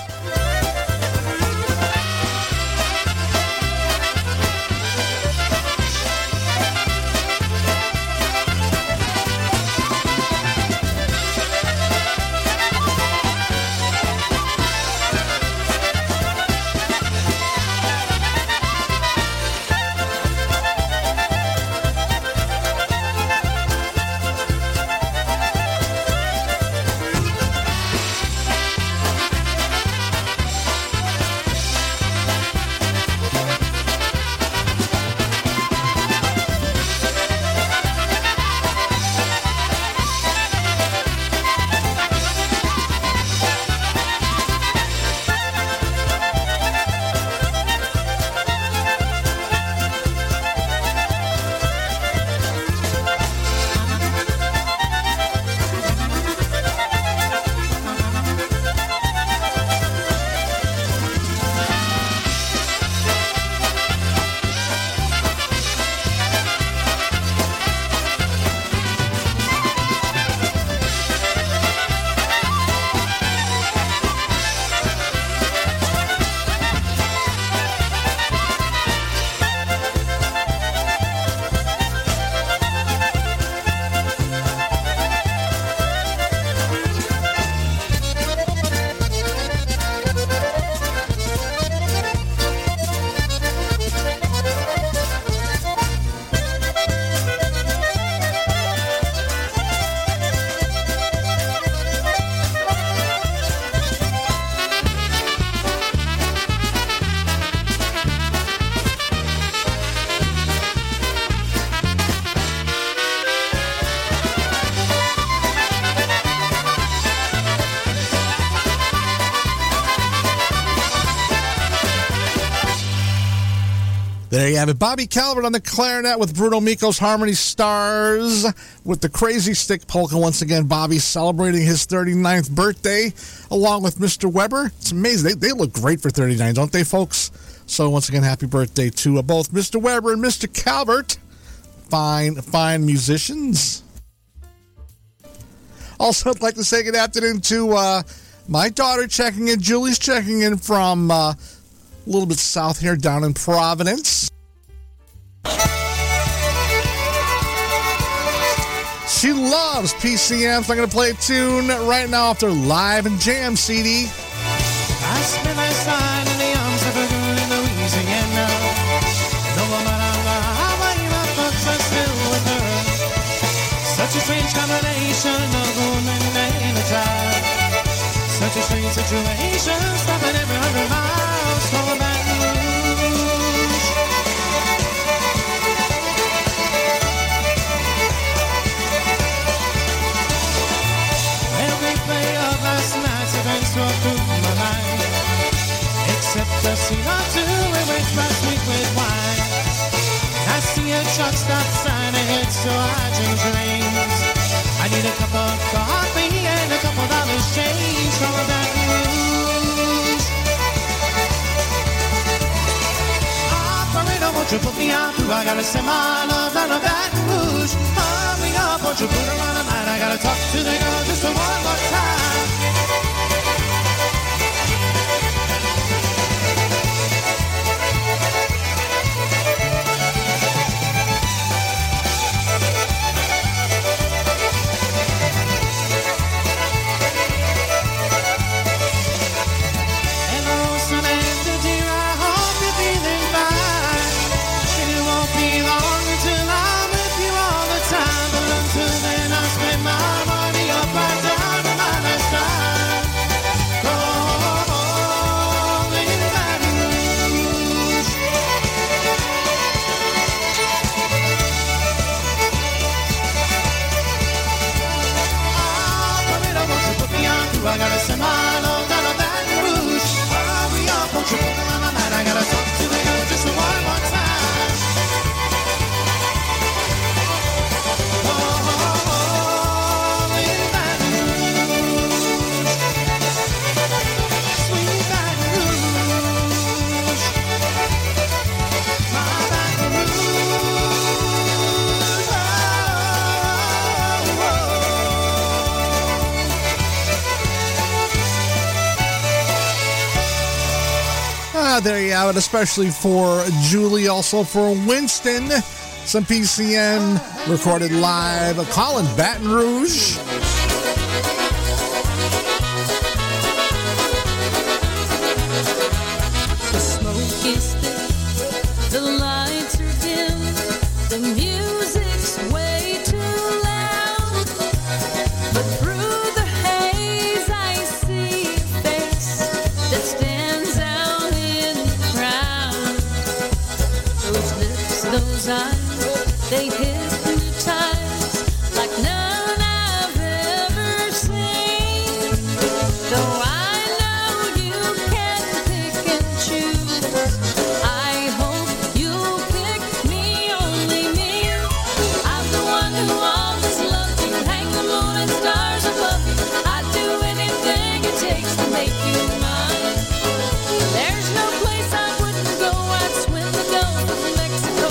There you have it. Bobby Calvert on the clarinet with Bruno Mikos Harmony Stars with the Crazy Stick Polka. Once again, Bobby celebrating his thirty-ninth birthday along with Mister Weber. It's amazing. They, they look great for thirty-nine, don't they, folks? So once again, happy birthday to both Mister Weber and Mister Calvert. Fine, fine musicians. Also, I'd like to say good afternoon to uh, my daughter checking in. Julie's checking in from uh, a little bit south here down in Providence. She loves P C M, so I'm going to play a tune right now off their Live and Jam C D. I spent my time in the arms of a girl in Louisiana. No matter how many my books are still with her. Such a strange combination of a woman and a child. Such a strange situation, stopping every hundred miles from a man. Except a scene or two in which my sweet with wine. I see a truck stop sign ahead, so I change lanes. I need a cup of coffee and a couple dollars change from a Baton Rouge. Operator, won't you put me out? I gotta send my love down to Baton Rouge. Hurry up, won't you put her on the line? I gotta talk to the girl just one more time. There you have it, especially for Julie, also for Winston. Some P C M recorded live, a call in Baton Rouge. The smoke is thick, the lights are dim, the music's way too loud, but through the haze I see a face that stands. Those eyes, they hypnotize like none I've ever seen. Though I know you can pick and choose, I hope you'll pick me, only me. I'm the one who always loved you, hang the moon and stars above you. I'd do anything it takes to make you mine. There's no place I wouldn't go, I'd swim the Gulf of Mexico.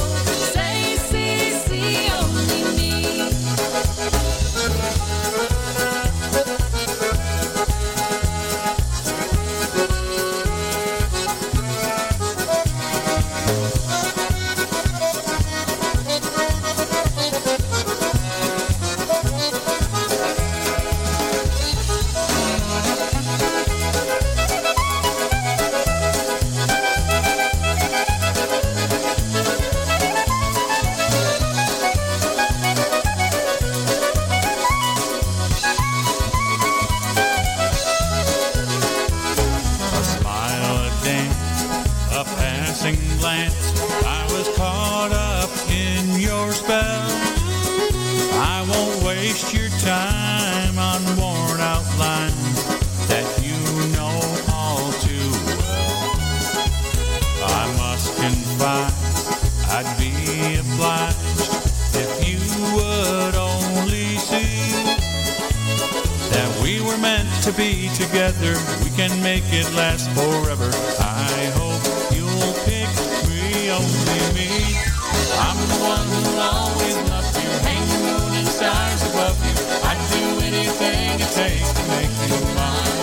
Take to make you mine.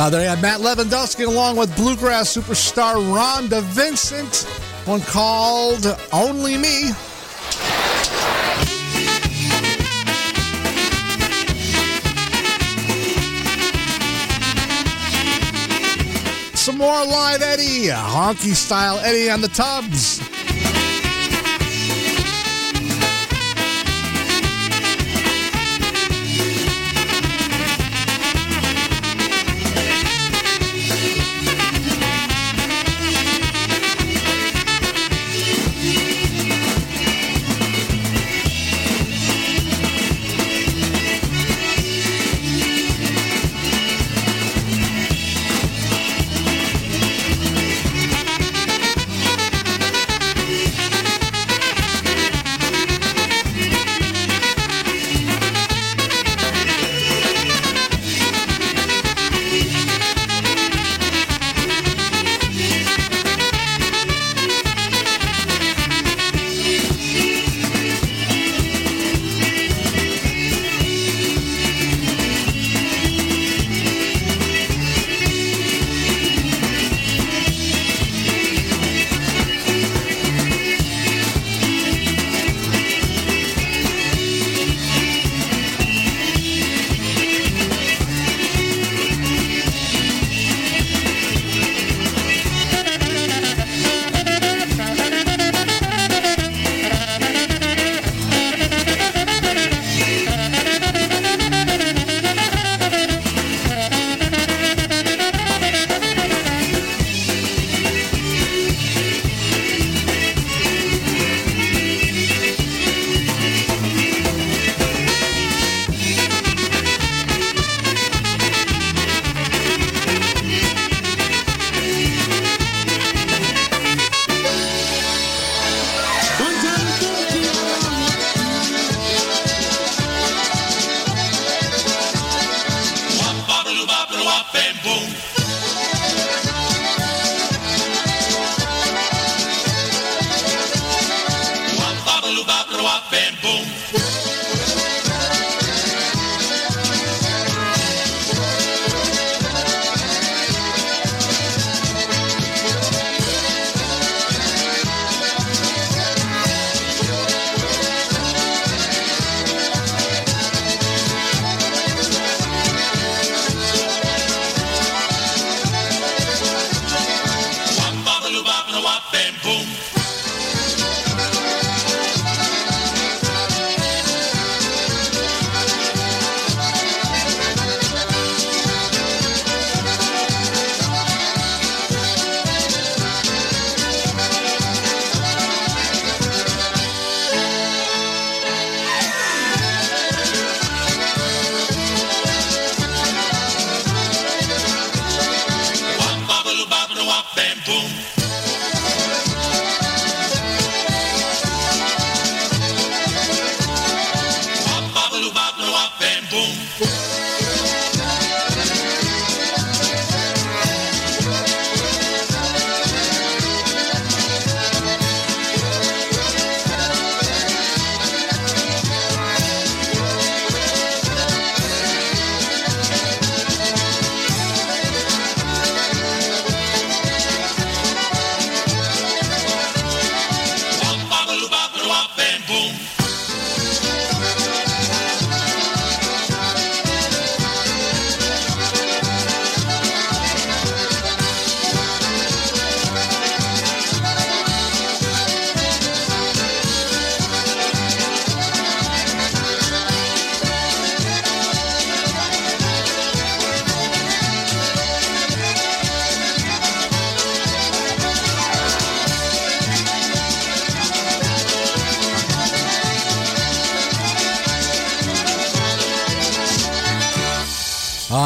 Uh, they had Matt Lewandowski along with bluegrass superstar Rhonda Vincent. One called Only Me. Some more live Eddie, honky style Eddie on the tubs.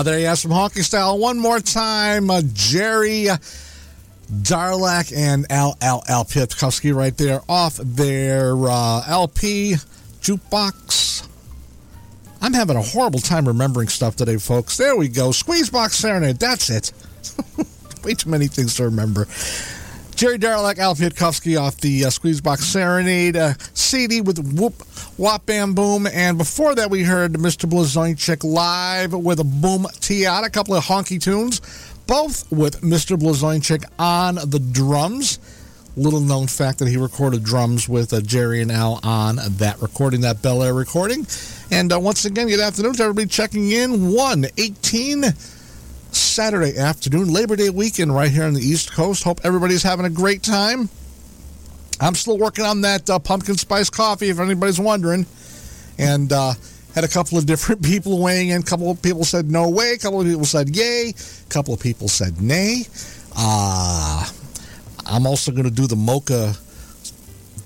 There you have some honky style. One more time, uh, Jerry Darlak and Al Al Al Pietkowski right there off their uh, L P Jukebox. I'm having a horrible time remembering stuff today, folks. There we go. Squeezebox Serenade. That's it. Way too many things to remember. Jerry Darlak, Al Pietkowski off the uh, Squeezebox Serenade uh, C D with Whoop Whop Bam Boom. And before that, we heard Mister Blazończyk live with a Boom Tiata, a couple of honky tunes, both with Mister Blazończyk on the drums. Little known fact that he recorded drums with uh, Jerry and Al on that recording, that Bel Air recording. And uh, once again, good afternoon to everybody checking in. one eighteen Saturday afternoon, Labor Day weekend right here on the East Coast. Hope everybody's having a great time. I'm still working on that uh, pumpkin spice coffee, if anybody's wondering. And uh, had a couple of different people weighing in. A couple of people said no way. A couple of people said yay. A couple of people said nay. Ah... Uh, I'm also going to do the mocha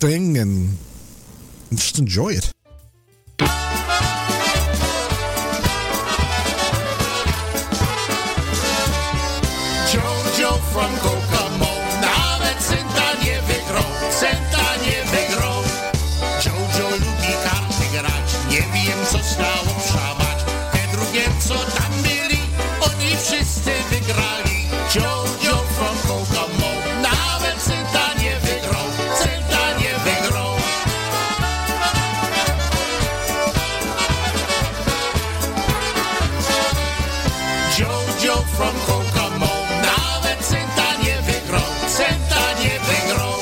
thing and just enjoy it. Jojo from Kokomo, nawet synta nie wygrał, synta nie wygrał. Jojo lubi karty grać, nie wiem co stało przewać. Te drugie co tam byli, oni wszyscy wygrali. Jojo from Kokomo. From Kokomo, nawet centa nie wygrał, centa nie wygrał.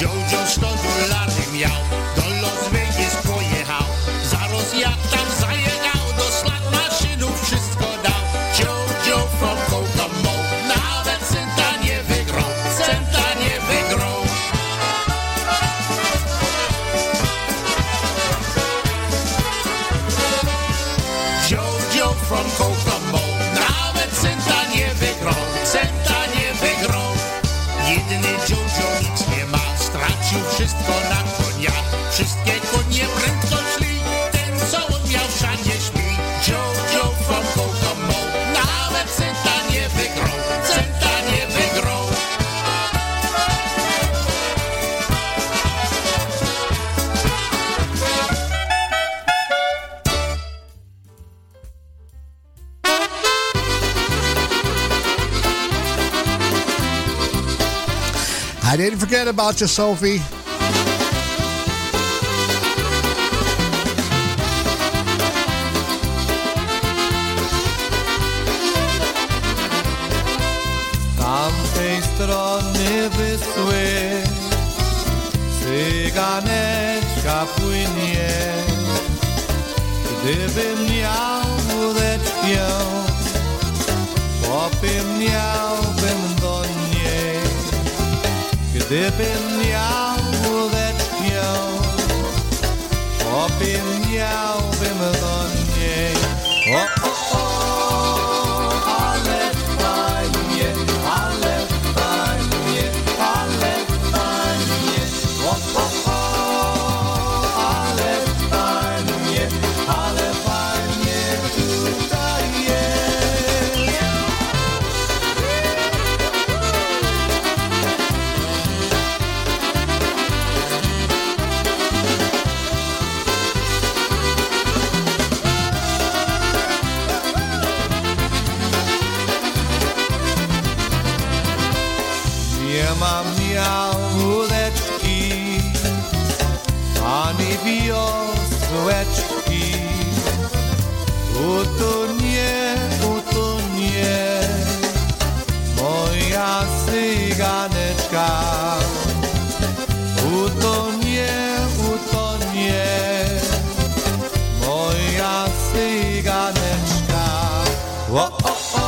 Jojo sto dolarów miał, do Las Vegas pojechał. Zaraz jak tam zajechał, do szlak maszynów wszystko dał. Jojo from Kokomo, nawet centa nie wygrał, centa nie wygrał. Jojo from Kokomo. Centa nie wygrał. Jedyny Jojo nic nie ma, stracił wszystko na konia. Wszystkie konie prędko szli, ten co on miał wszędzie śpi. Jojo from Kokomo, nawet centa nie wygrał, centa nie wygrał. I didn't forget about you, Sophie. Z tamtej strony Wisły cyganeczka płynie. Gdybym miał wódeczkę, popomniałbym do niej. Gdybym miał wódeczkę, opomniałbym do niej. O, o, o, ale fajnie, ale fajnie, ale fajnie. O, o, o, ale fajnie, ale fajnie tutaj jest. Mam miał wódeczki, ani wiosłeczki. Utonie, utonie, moja cyganeczka. Utonie, utonie, moja cyganeczka. O, o, o,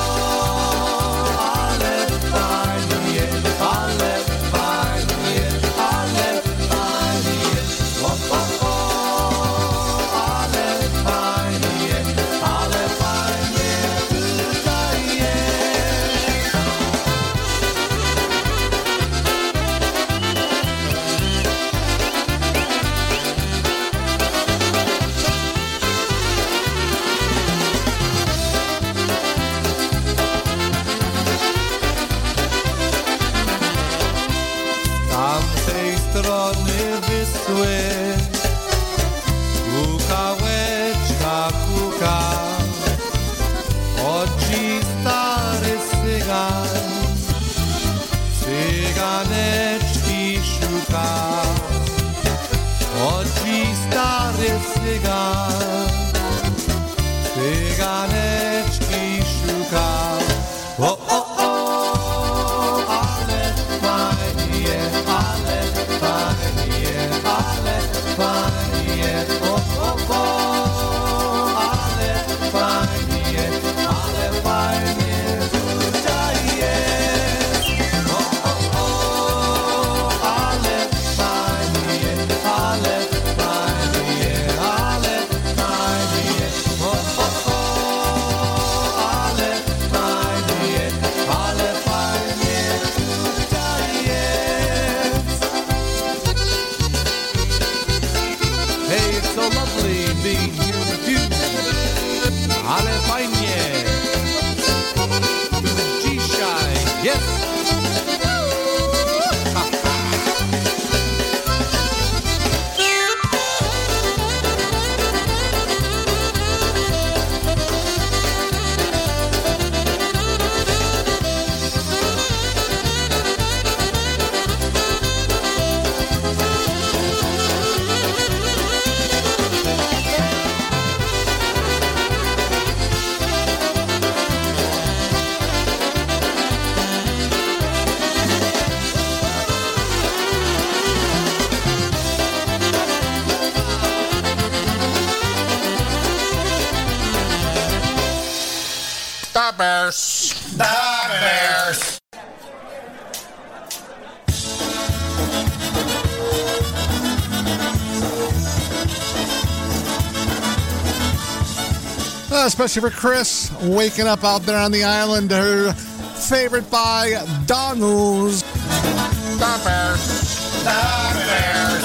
ale fajnie, ale fajnie, ale fajnie. O, o, o, ale fajnie, ale fajnie tutaj jest. Z tamtej strony Wisły kukałeczka kuka. Chodzi stary cygan, cyganeczki szuka. oczy starych cygan, cyganeczki szukał. O, o, o, ale fajnie, ale fajnie, ale fajnie, o, o, o, ale fajnie, ale fajnie tutaj jest. O, o, o, ale fajnie, ale fajnie, ale fajnie, o, o, o, ale fajnie, ale fajnie tutaj jest. Hey, it's so lovely being here with you. Ale fajnie. Dzisiaj jest. The Bears. The Bears. Uh, especially for Chris, waking up out there on the island, her favorite by Donald's. The Bears. The Bears.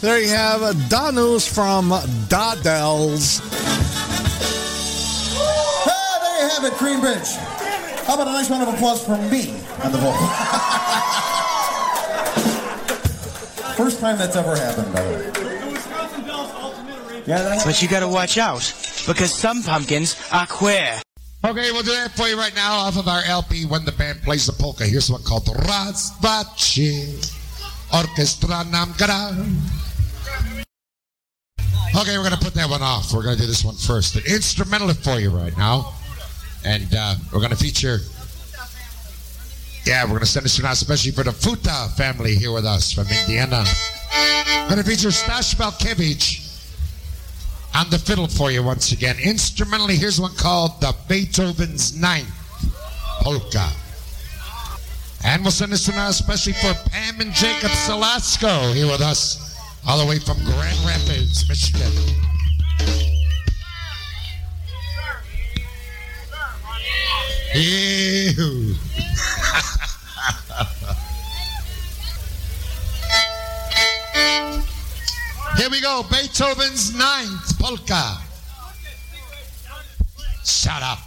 There you have Danu's from Dadell's. Hey, there you have it, Greenbridge. How about a nice round of applause from me on the vote? First time that's ever happened, by the way. But you gotta watch out, because some pumpkins are queer. Okay, we'll do that for you right now off of our L P, When the Band Plays the Polka. Here's one called Raz, Dwa, Trzy. Orchestra Nam Gra. Okay, we're going to put that one off. We're going to do this one first. The instrumental for you right now. And uh, we're going to feature... Yeah, we're going to send this one out especially for the Futa family here with us from Indiana. We're going to feature Stash Malkiewicz on the fiddle for you once again. Instrumentally, here's one called the Beethoven's Ninth Polka. And we'll send this one out especially for Pam and Jacob Salasco here with us all the way from Grand Rapids, Michigan. Ew. Here we go, Beethoven's Ninth Polka. Shut up.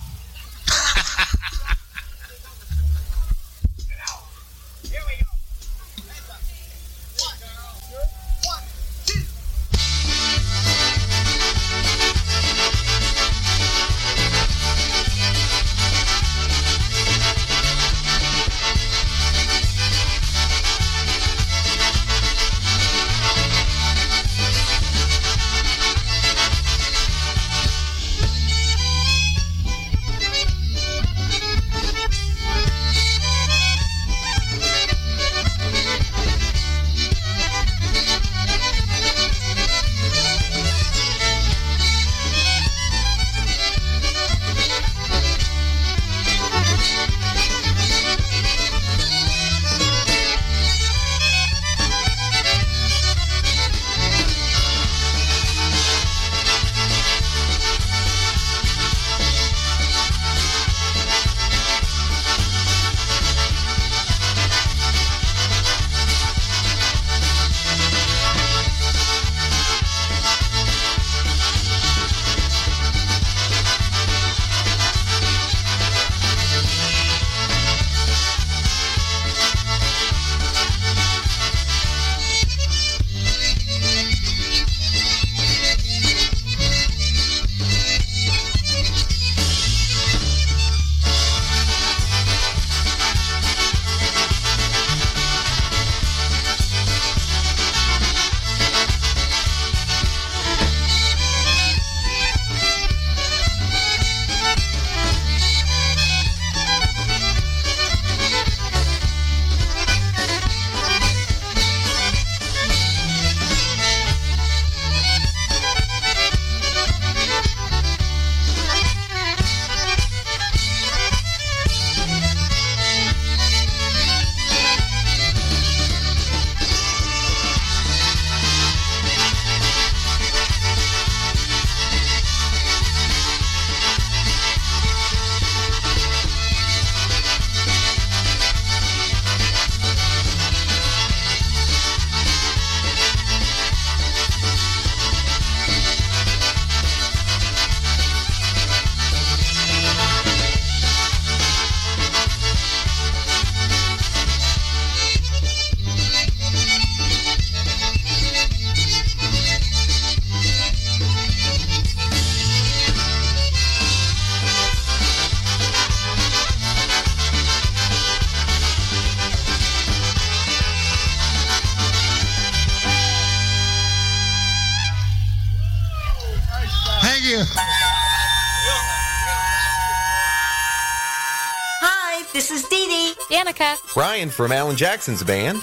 Ryan from Alan Jackson's band.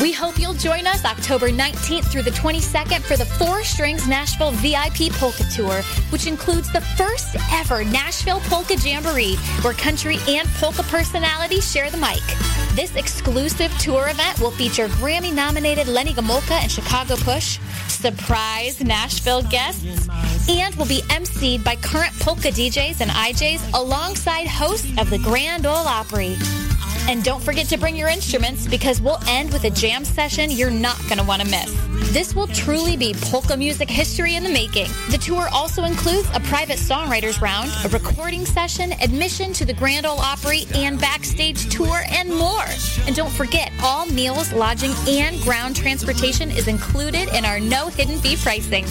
We hope you'll join us October nineteenth through the twenty-second for the Four Strings Nashville V I P Polka Tour, which includes the first ever Nashville Polka Jamboree, where country and polka personalities share the mic. This exclusive tour event will feature Grammy-nominated Lenny Gamolka and Chicago Push, surprise Nashville guests, and will be emceed by current polka D Js and I Js alongside hosts of the Grand Ole Opry. And don't forget to bring your instruments, because we'll end with a jam session you're not going to want to miss. This will truly be polka music history in the making. The tour also includes a private songwriters round, a recording session, admission to the Grand Ole Opry and backstage tour, and more. And don't forget, all meals, lodging, and ground transportation is included in our no hidden fee pricing.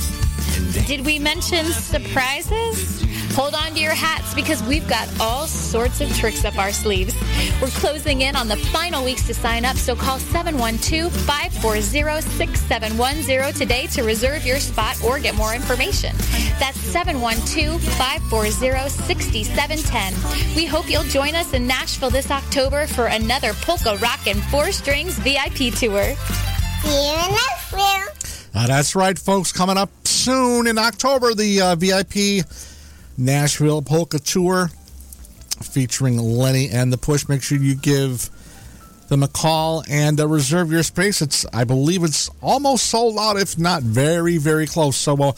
Did we mention surprises? Hold on to your hats, because we've got all sorts of tricks up our sleeves. We're closing in on the final weeks to sign up, so call seven one two, five four zero, six seven one zero today to reserve your spot or get more information. That's seven one two, five four zero, six seven one zero. We hope you'll join us in Nashville this October for another Polka Rockin' Four Strings V I P Tour. Uh, that's right, folks. Coming up soon in October, the uh, V I P Nashville Polka Tour featuring Lenny and the Push. Make sure you give them a call and uh, reserve your space. It's, I believe it's almost sold out, if not very, very close. So uh,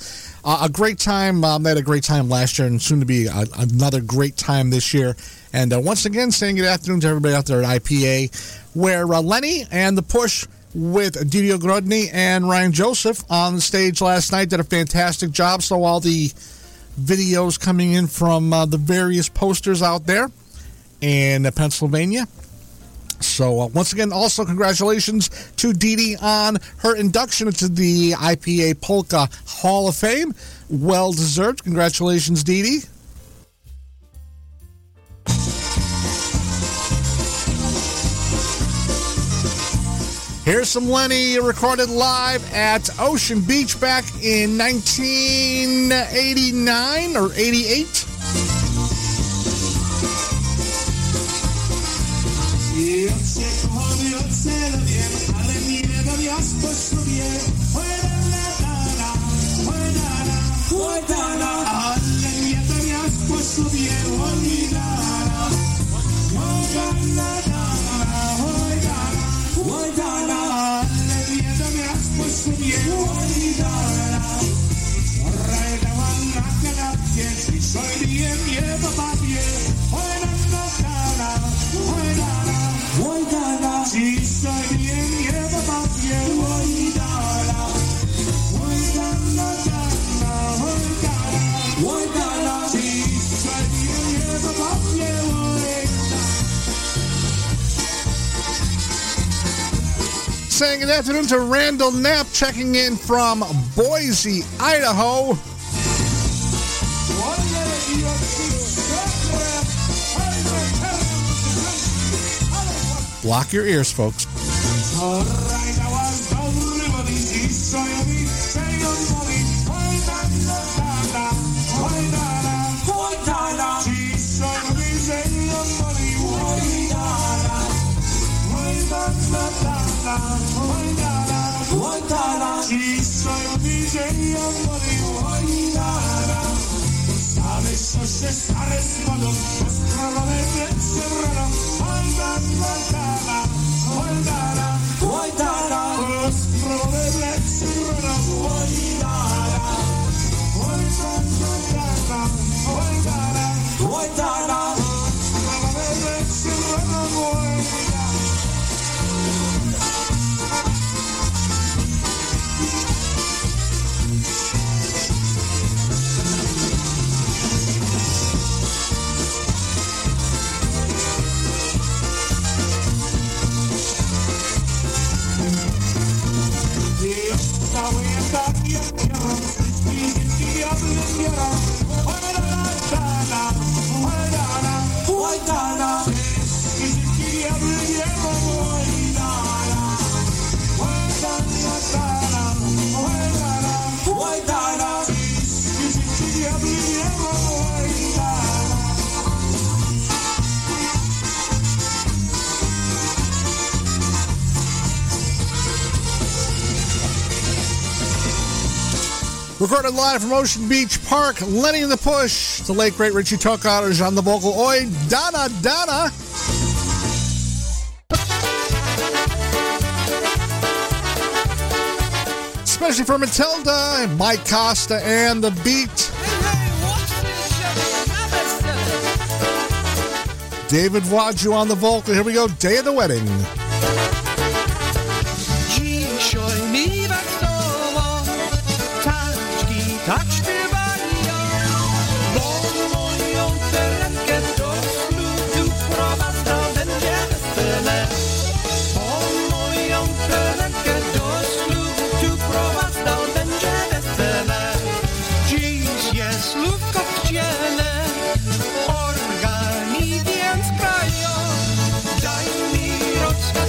uh, a great time. Um, they had a great time last year and soon to be a, another great time this year. And uh, once again, saying good afternoon to everybody out there at I P A, where uh, Lenny and the Push with Didi Ogrodny and Ryan Joseph on the stage last night did a fantastic job. So all the videos coming in from uh, the various posters out there in uh, Pennsylvania. So, uh, once again, also congratulations to Didi on her induction into the I P A Polka Hall of Fame. Well deserved. Congratulations, Didi. Here's some Lenny recorded live at Ocean Beach back in nineteen eighty-nine or eighty-eight. Saying good afternoon to Randall Knapp, checking in from Boise, Idaho. Block your ears, folks. Recorded live from Ocean Beach Park, Lenny and the Push, the late great Richie Tokarz on the vocal. Oi, Donna, Donna. Especially for Matilda, Mike Costa, and the Beat. David Wadju on the vocal. Here we go, Day of the Wedding. Organi więc krają, daj mi rozkaz.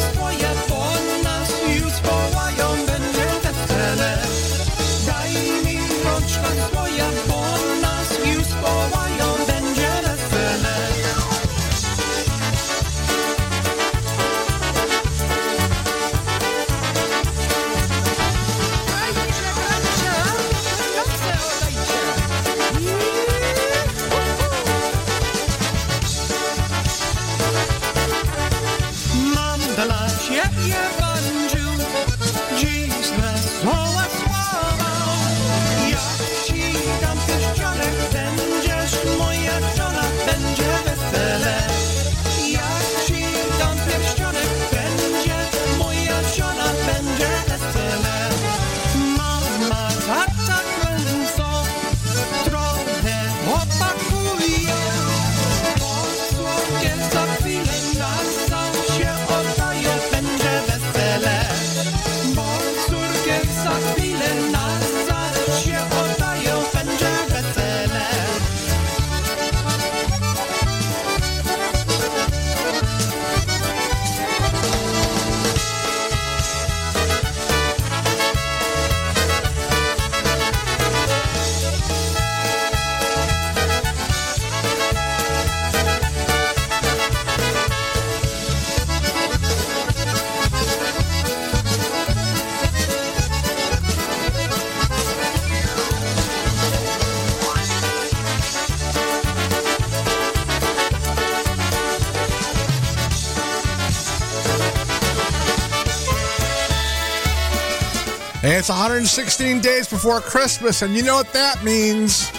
And it's one hundred sixteen days before Christmas, and you know what that means.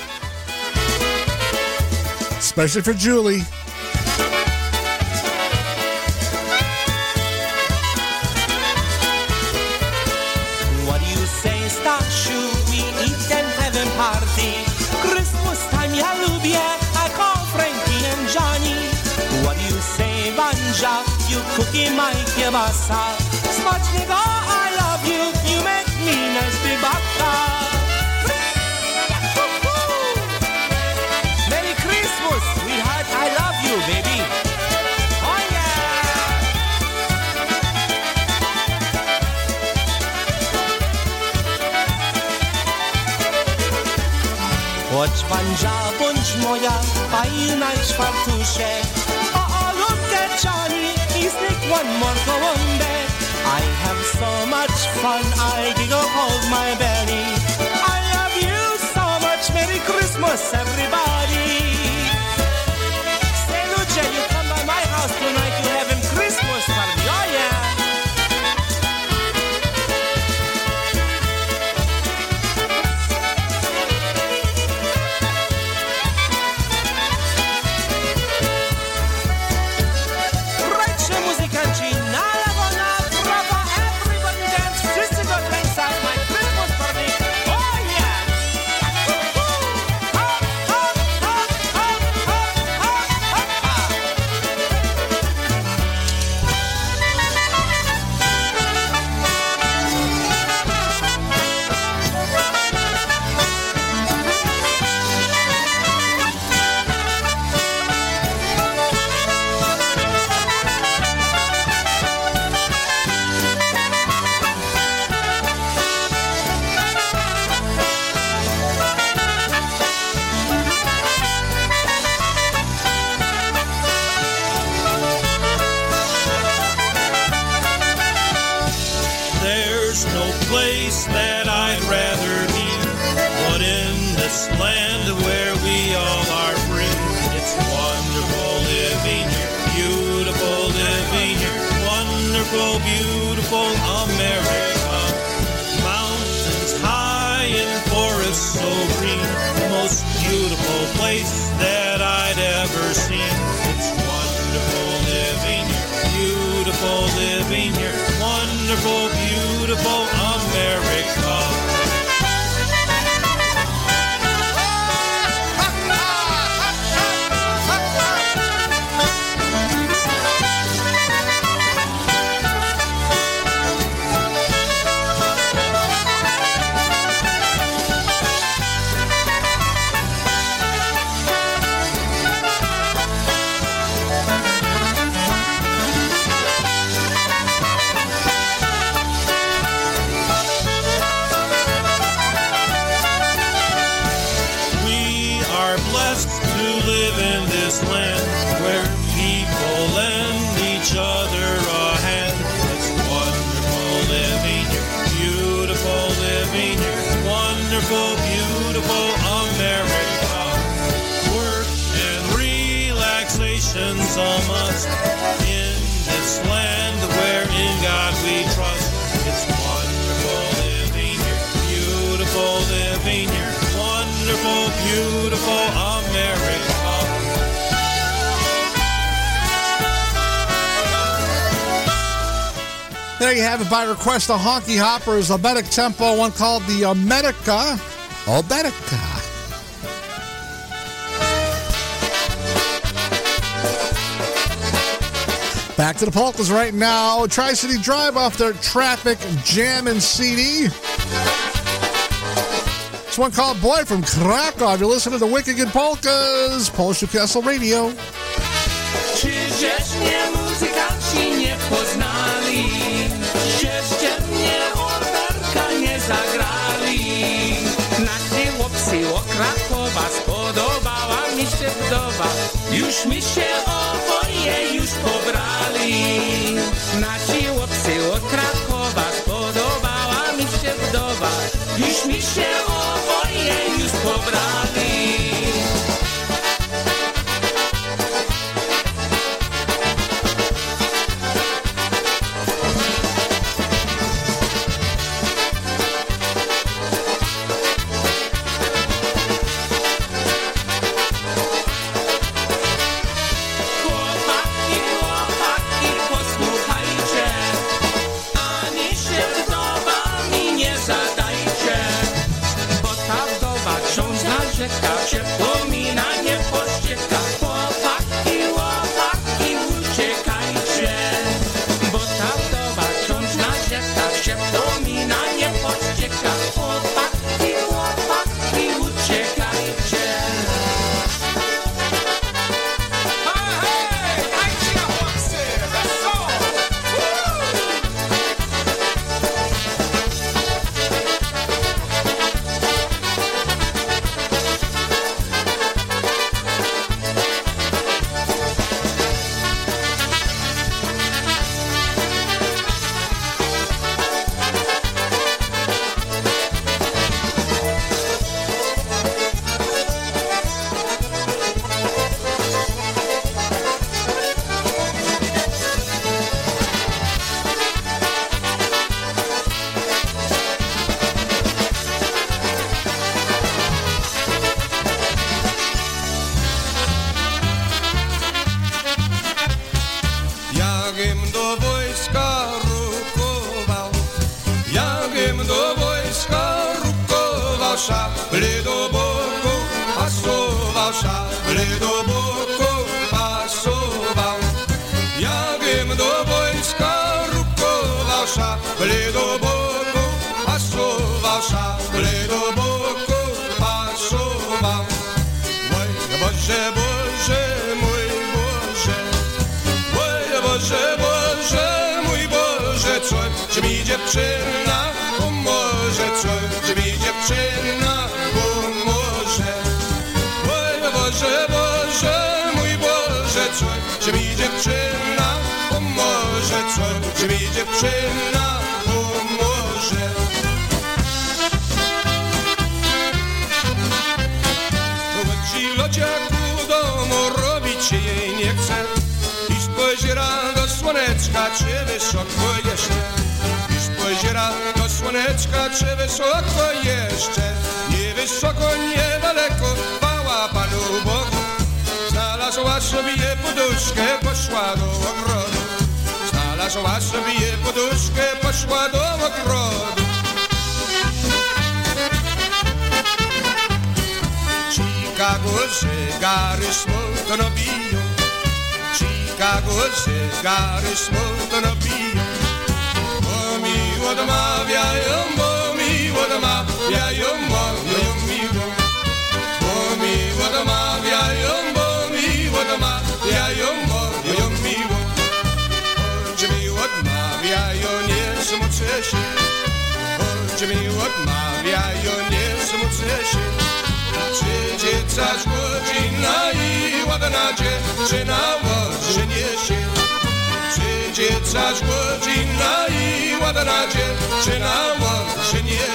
Especially for Julie. What do you say, Stasiu? We eat and have a party. Christmas time, ja lubię. I call Frankie and Johnny. What do you say, Banjo? You cookie my kielbasa. Smacznego, I love you. You make me nice bibaka. Sweetheart, I love you, baby. Oh, yeah. Chodź, Bandzia, bądź moja, fajna czwartusie. O, o, lubię Johnny, he's like one more gołąbek. I have so much fun, I giggle hold my belly. I love you so much, Merry Christmas, everybody. You come by my house tonight, you're having Christmas party, oh yeah. Rajcie muzykanci, na lewo, na prawo, everybody dance, wszyscy go dance at my Christmas party, oh yeah. Woo-hoo. Hop, hop, hop, hop, hop, hop, hop, hop. Beautiful America, mountains high and forests so green, the most beautiful place that I'd ever seen. It's wonderful living here, beautiful living here, wonderful, beautiful America. A must in this land where in God we trust. It's wonderful living here, beautiful living here, wonderful, beautiful America. There you have it, by request of Honky Hoppers, Obetic Tempo, one called the Ometica. Obetica. Back to the polkas right now. Tri-City Drive off their Traffic Jammin' C D. This one called Boy from Krakow. You're listening to Wicked Good Polkas, Polish Newcastle Radio. Już mi się oboje już pobrali. Nasi chłopcy od Krakowa, spodobała mi się wdowa. Już mi się oboje już pobrali. szabli do boku, pasował, szabli do boku, pasował. Jakim do wojska rukował, szabli do boku, pasował, szabli do boku, pasował. Oj, Boże, Boże, mój Boże, oj, Boże, Boże, mój Boże, coś, czy mi dziewczyna pomoże, coś, czy mi dziewczyna pomoże. Oj, Boże, Boże, mój Boże, coś, czy mi dziewczyna pomoże, coś, czy mi dziewczyna pomoże. Łodzi lodziaku domu robić się jej nie chce i spojrza do słoneczka, czy wysoko jeszcze. Spojrzała do słoneczka, czy wysoko jeszcze, nie wysoko, niedaleko, chwała Panu Bogu. Znalazła sobie poduszkę, poszła do ogrodu. Znalazła sobie poduszkę, poszła do ogrodu. Chicago cygary smutno biją, Chicago cygary smutno biją. Odmawiają, bo mi odmawiają, mają miło. Bo mi odmawiają, bo mi odmawiają, mają miło. Choć mi odmawiają, nie smucę się. Choć mi odmawiają, nie smucę się. Przyjdzie caż godzina i ładna dziewczyna ożynie się. Przyjdzie caż godzina i ładna dziewczyna łożynie się.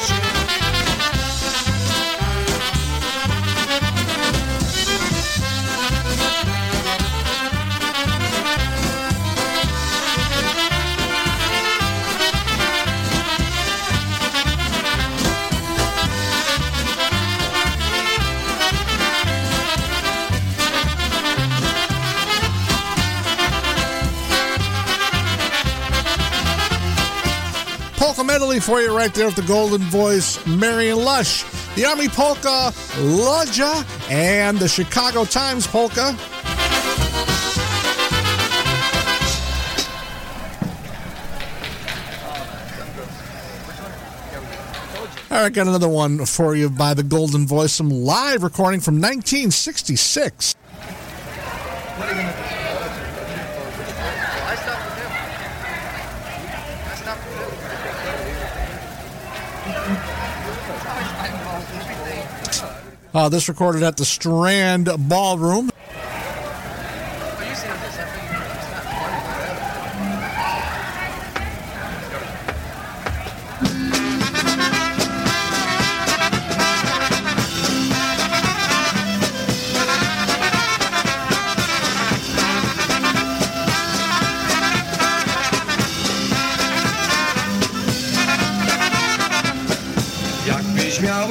Medley for you right there with the Golden Voice, Marion Lush, the Army Polka, Lodja, and the Chicago Times Polka. All right, got another one for you by the Golden Voice, some live recording from nineteen sixty-six. Uh, this recorded at the Strand Ballroom. We'll be right back.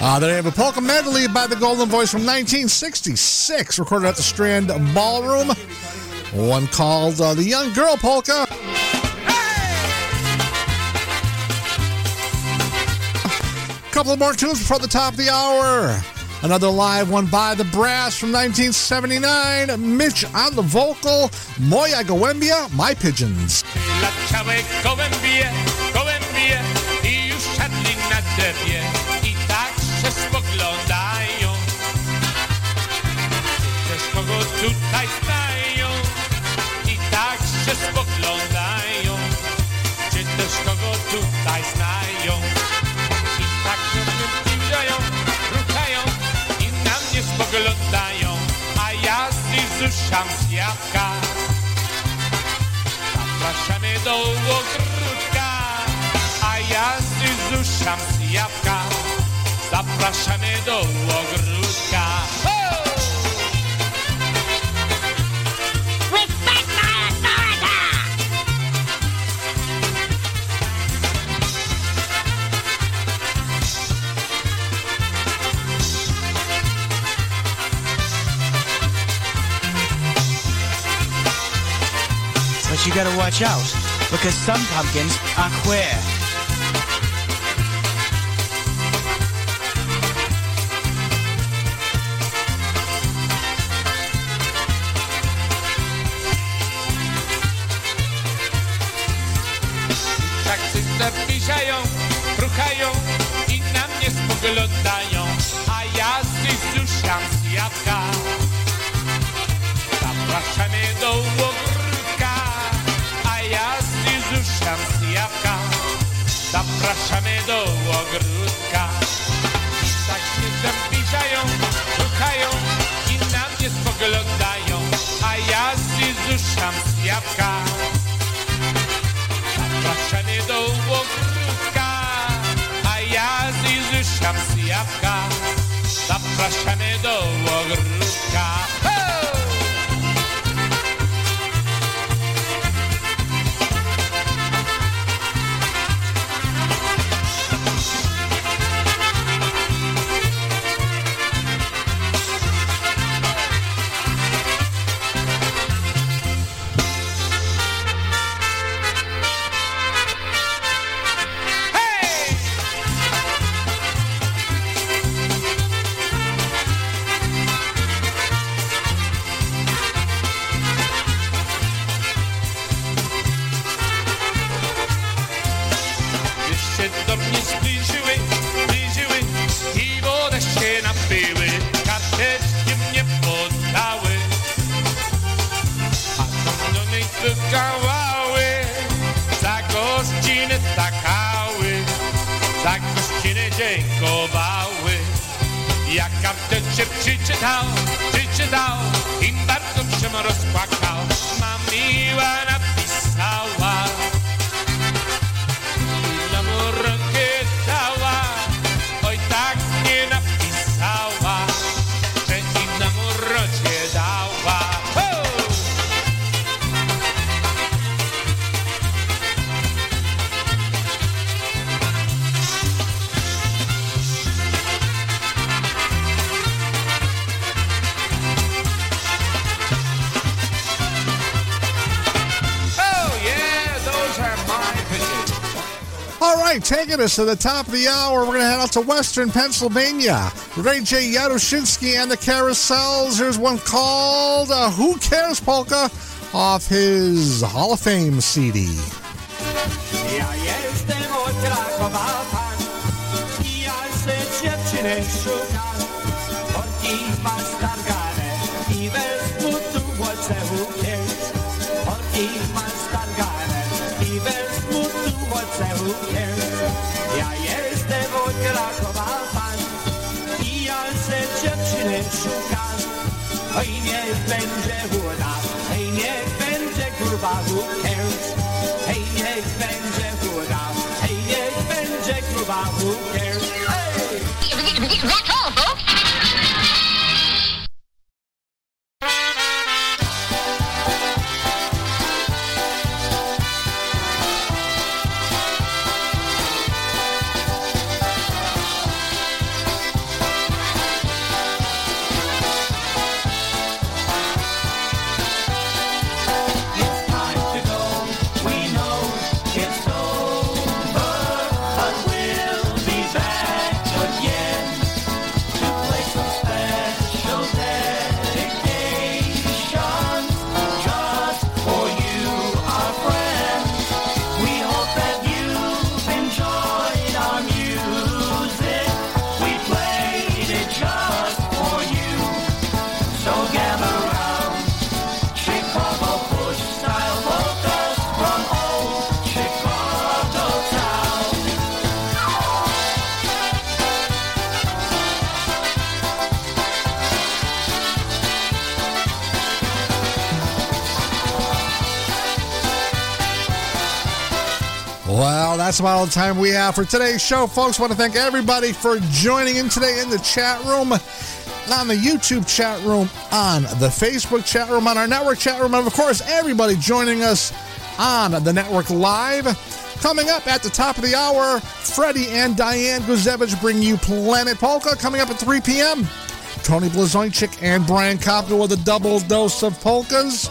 Uh, there you have a polka medley by the Golden Voice from nineteen sixty-six, recorded at the Strand Ballroom. One called uh, The Young Girl Polka. Hey! A couple of more tunes before the top of the hour. Another live one by The Brass from nineteen seventy-nine. Mitch on the vocal. Moja Gołębia, My Pigeons. Spoglądają, też kogo tutaj znają i tak się spoglądają, czy też kogo tutaj znają i tak się przybliżają, ruchają i na mnie spoglądają, a ja zrzucam z jabłka. Zapraszamy do ogródka, a ja zrzucam z jabłka. Zapraszamy do ogródka. Oh! Respect my authority! But you gotta watch out, because some pumpkins are queer. Ruchają i na mnie spoglądają, a ja zrzucam z jabłka. Zapraszamy do ogródka, a ja zrzucam z jabłka. Zapraszamy do ogródka. Tak się zbliżają, ruchają i na mnie spoglądają, a ja zrzucam z jabłka. Zapraszamy do ogródka. Zrzucam z jabłka, zapraszamy do ogródka. Ho! Taking us to the top of the hour, we're going to head out to Western Pennsylvania. Ray J. Yadushinsky and the Carousels. Here's one called uh, Who Cares Polka off his Hall of Fame C D. Ja jestem od Krakowa pan I ja se dziewczynę szukam. Porki ma stargane I bez butu włocę ukiec. Porki ma stargane I bez butu włocę ukiec. Ja jestem od Krakowa pan I ja se dziewczynę szukam. Oj niech będzie woda, hej niech będzie gruba włókieć. Hej niech będzie woda, hej niech będzie gruba włókieć. That's all, folks. That's about all the time we have for today's show, folks. I want to thank everybody for joining in today in the chat room, on the YouTube chat room, on the Facebook chat room, on our network chat room, and of course, everybody joining us on the network live. Coming up at the top of the hour, Freddie and Diane Guzevich bring you Planet Polka. Coming up at three p.m., Tony Blazończyk and Brian Kopka with a double dose of polkas.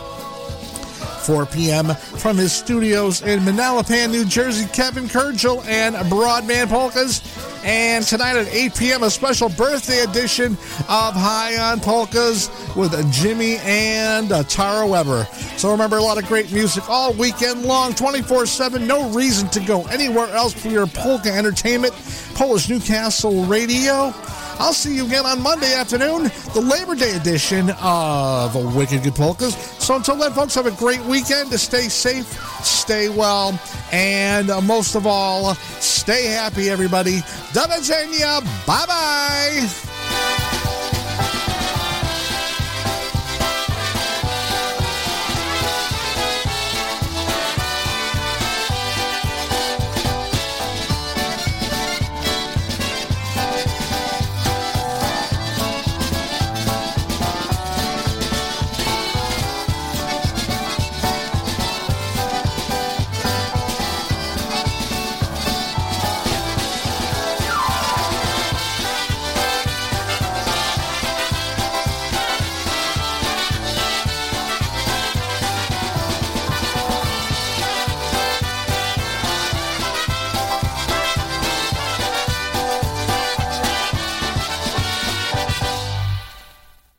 four p.m. from his studios in Manalapan, New Jersey, Kevin Kurgel and Broadband Polkas. And tonight at eight p.m., a special birthday edition of High on Polkas with Jimmy and Tara Weber. So remember, a lot of great music all weekend long, twenty-four seven. No reason to go anywhere else for your polka entertainment. Polish Newcastle Radio. I'll see you again on Monday afternoon, the Labor Day edition of Wicked Good Polkas. So until then, folks, have a great weekend. Stay safe, stay well, and most of all, stay happy, everybody. Do widzenia. Bye-bye.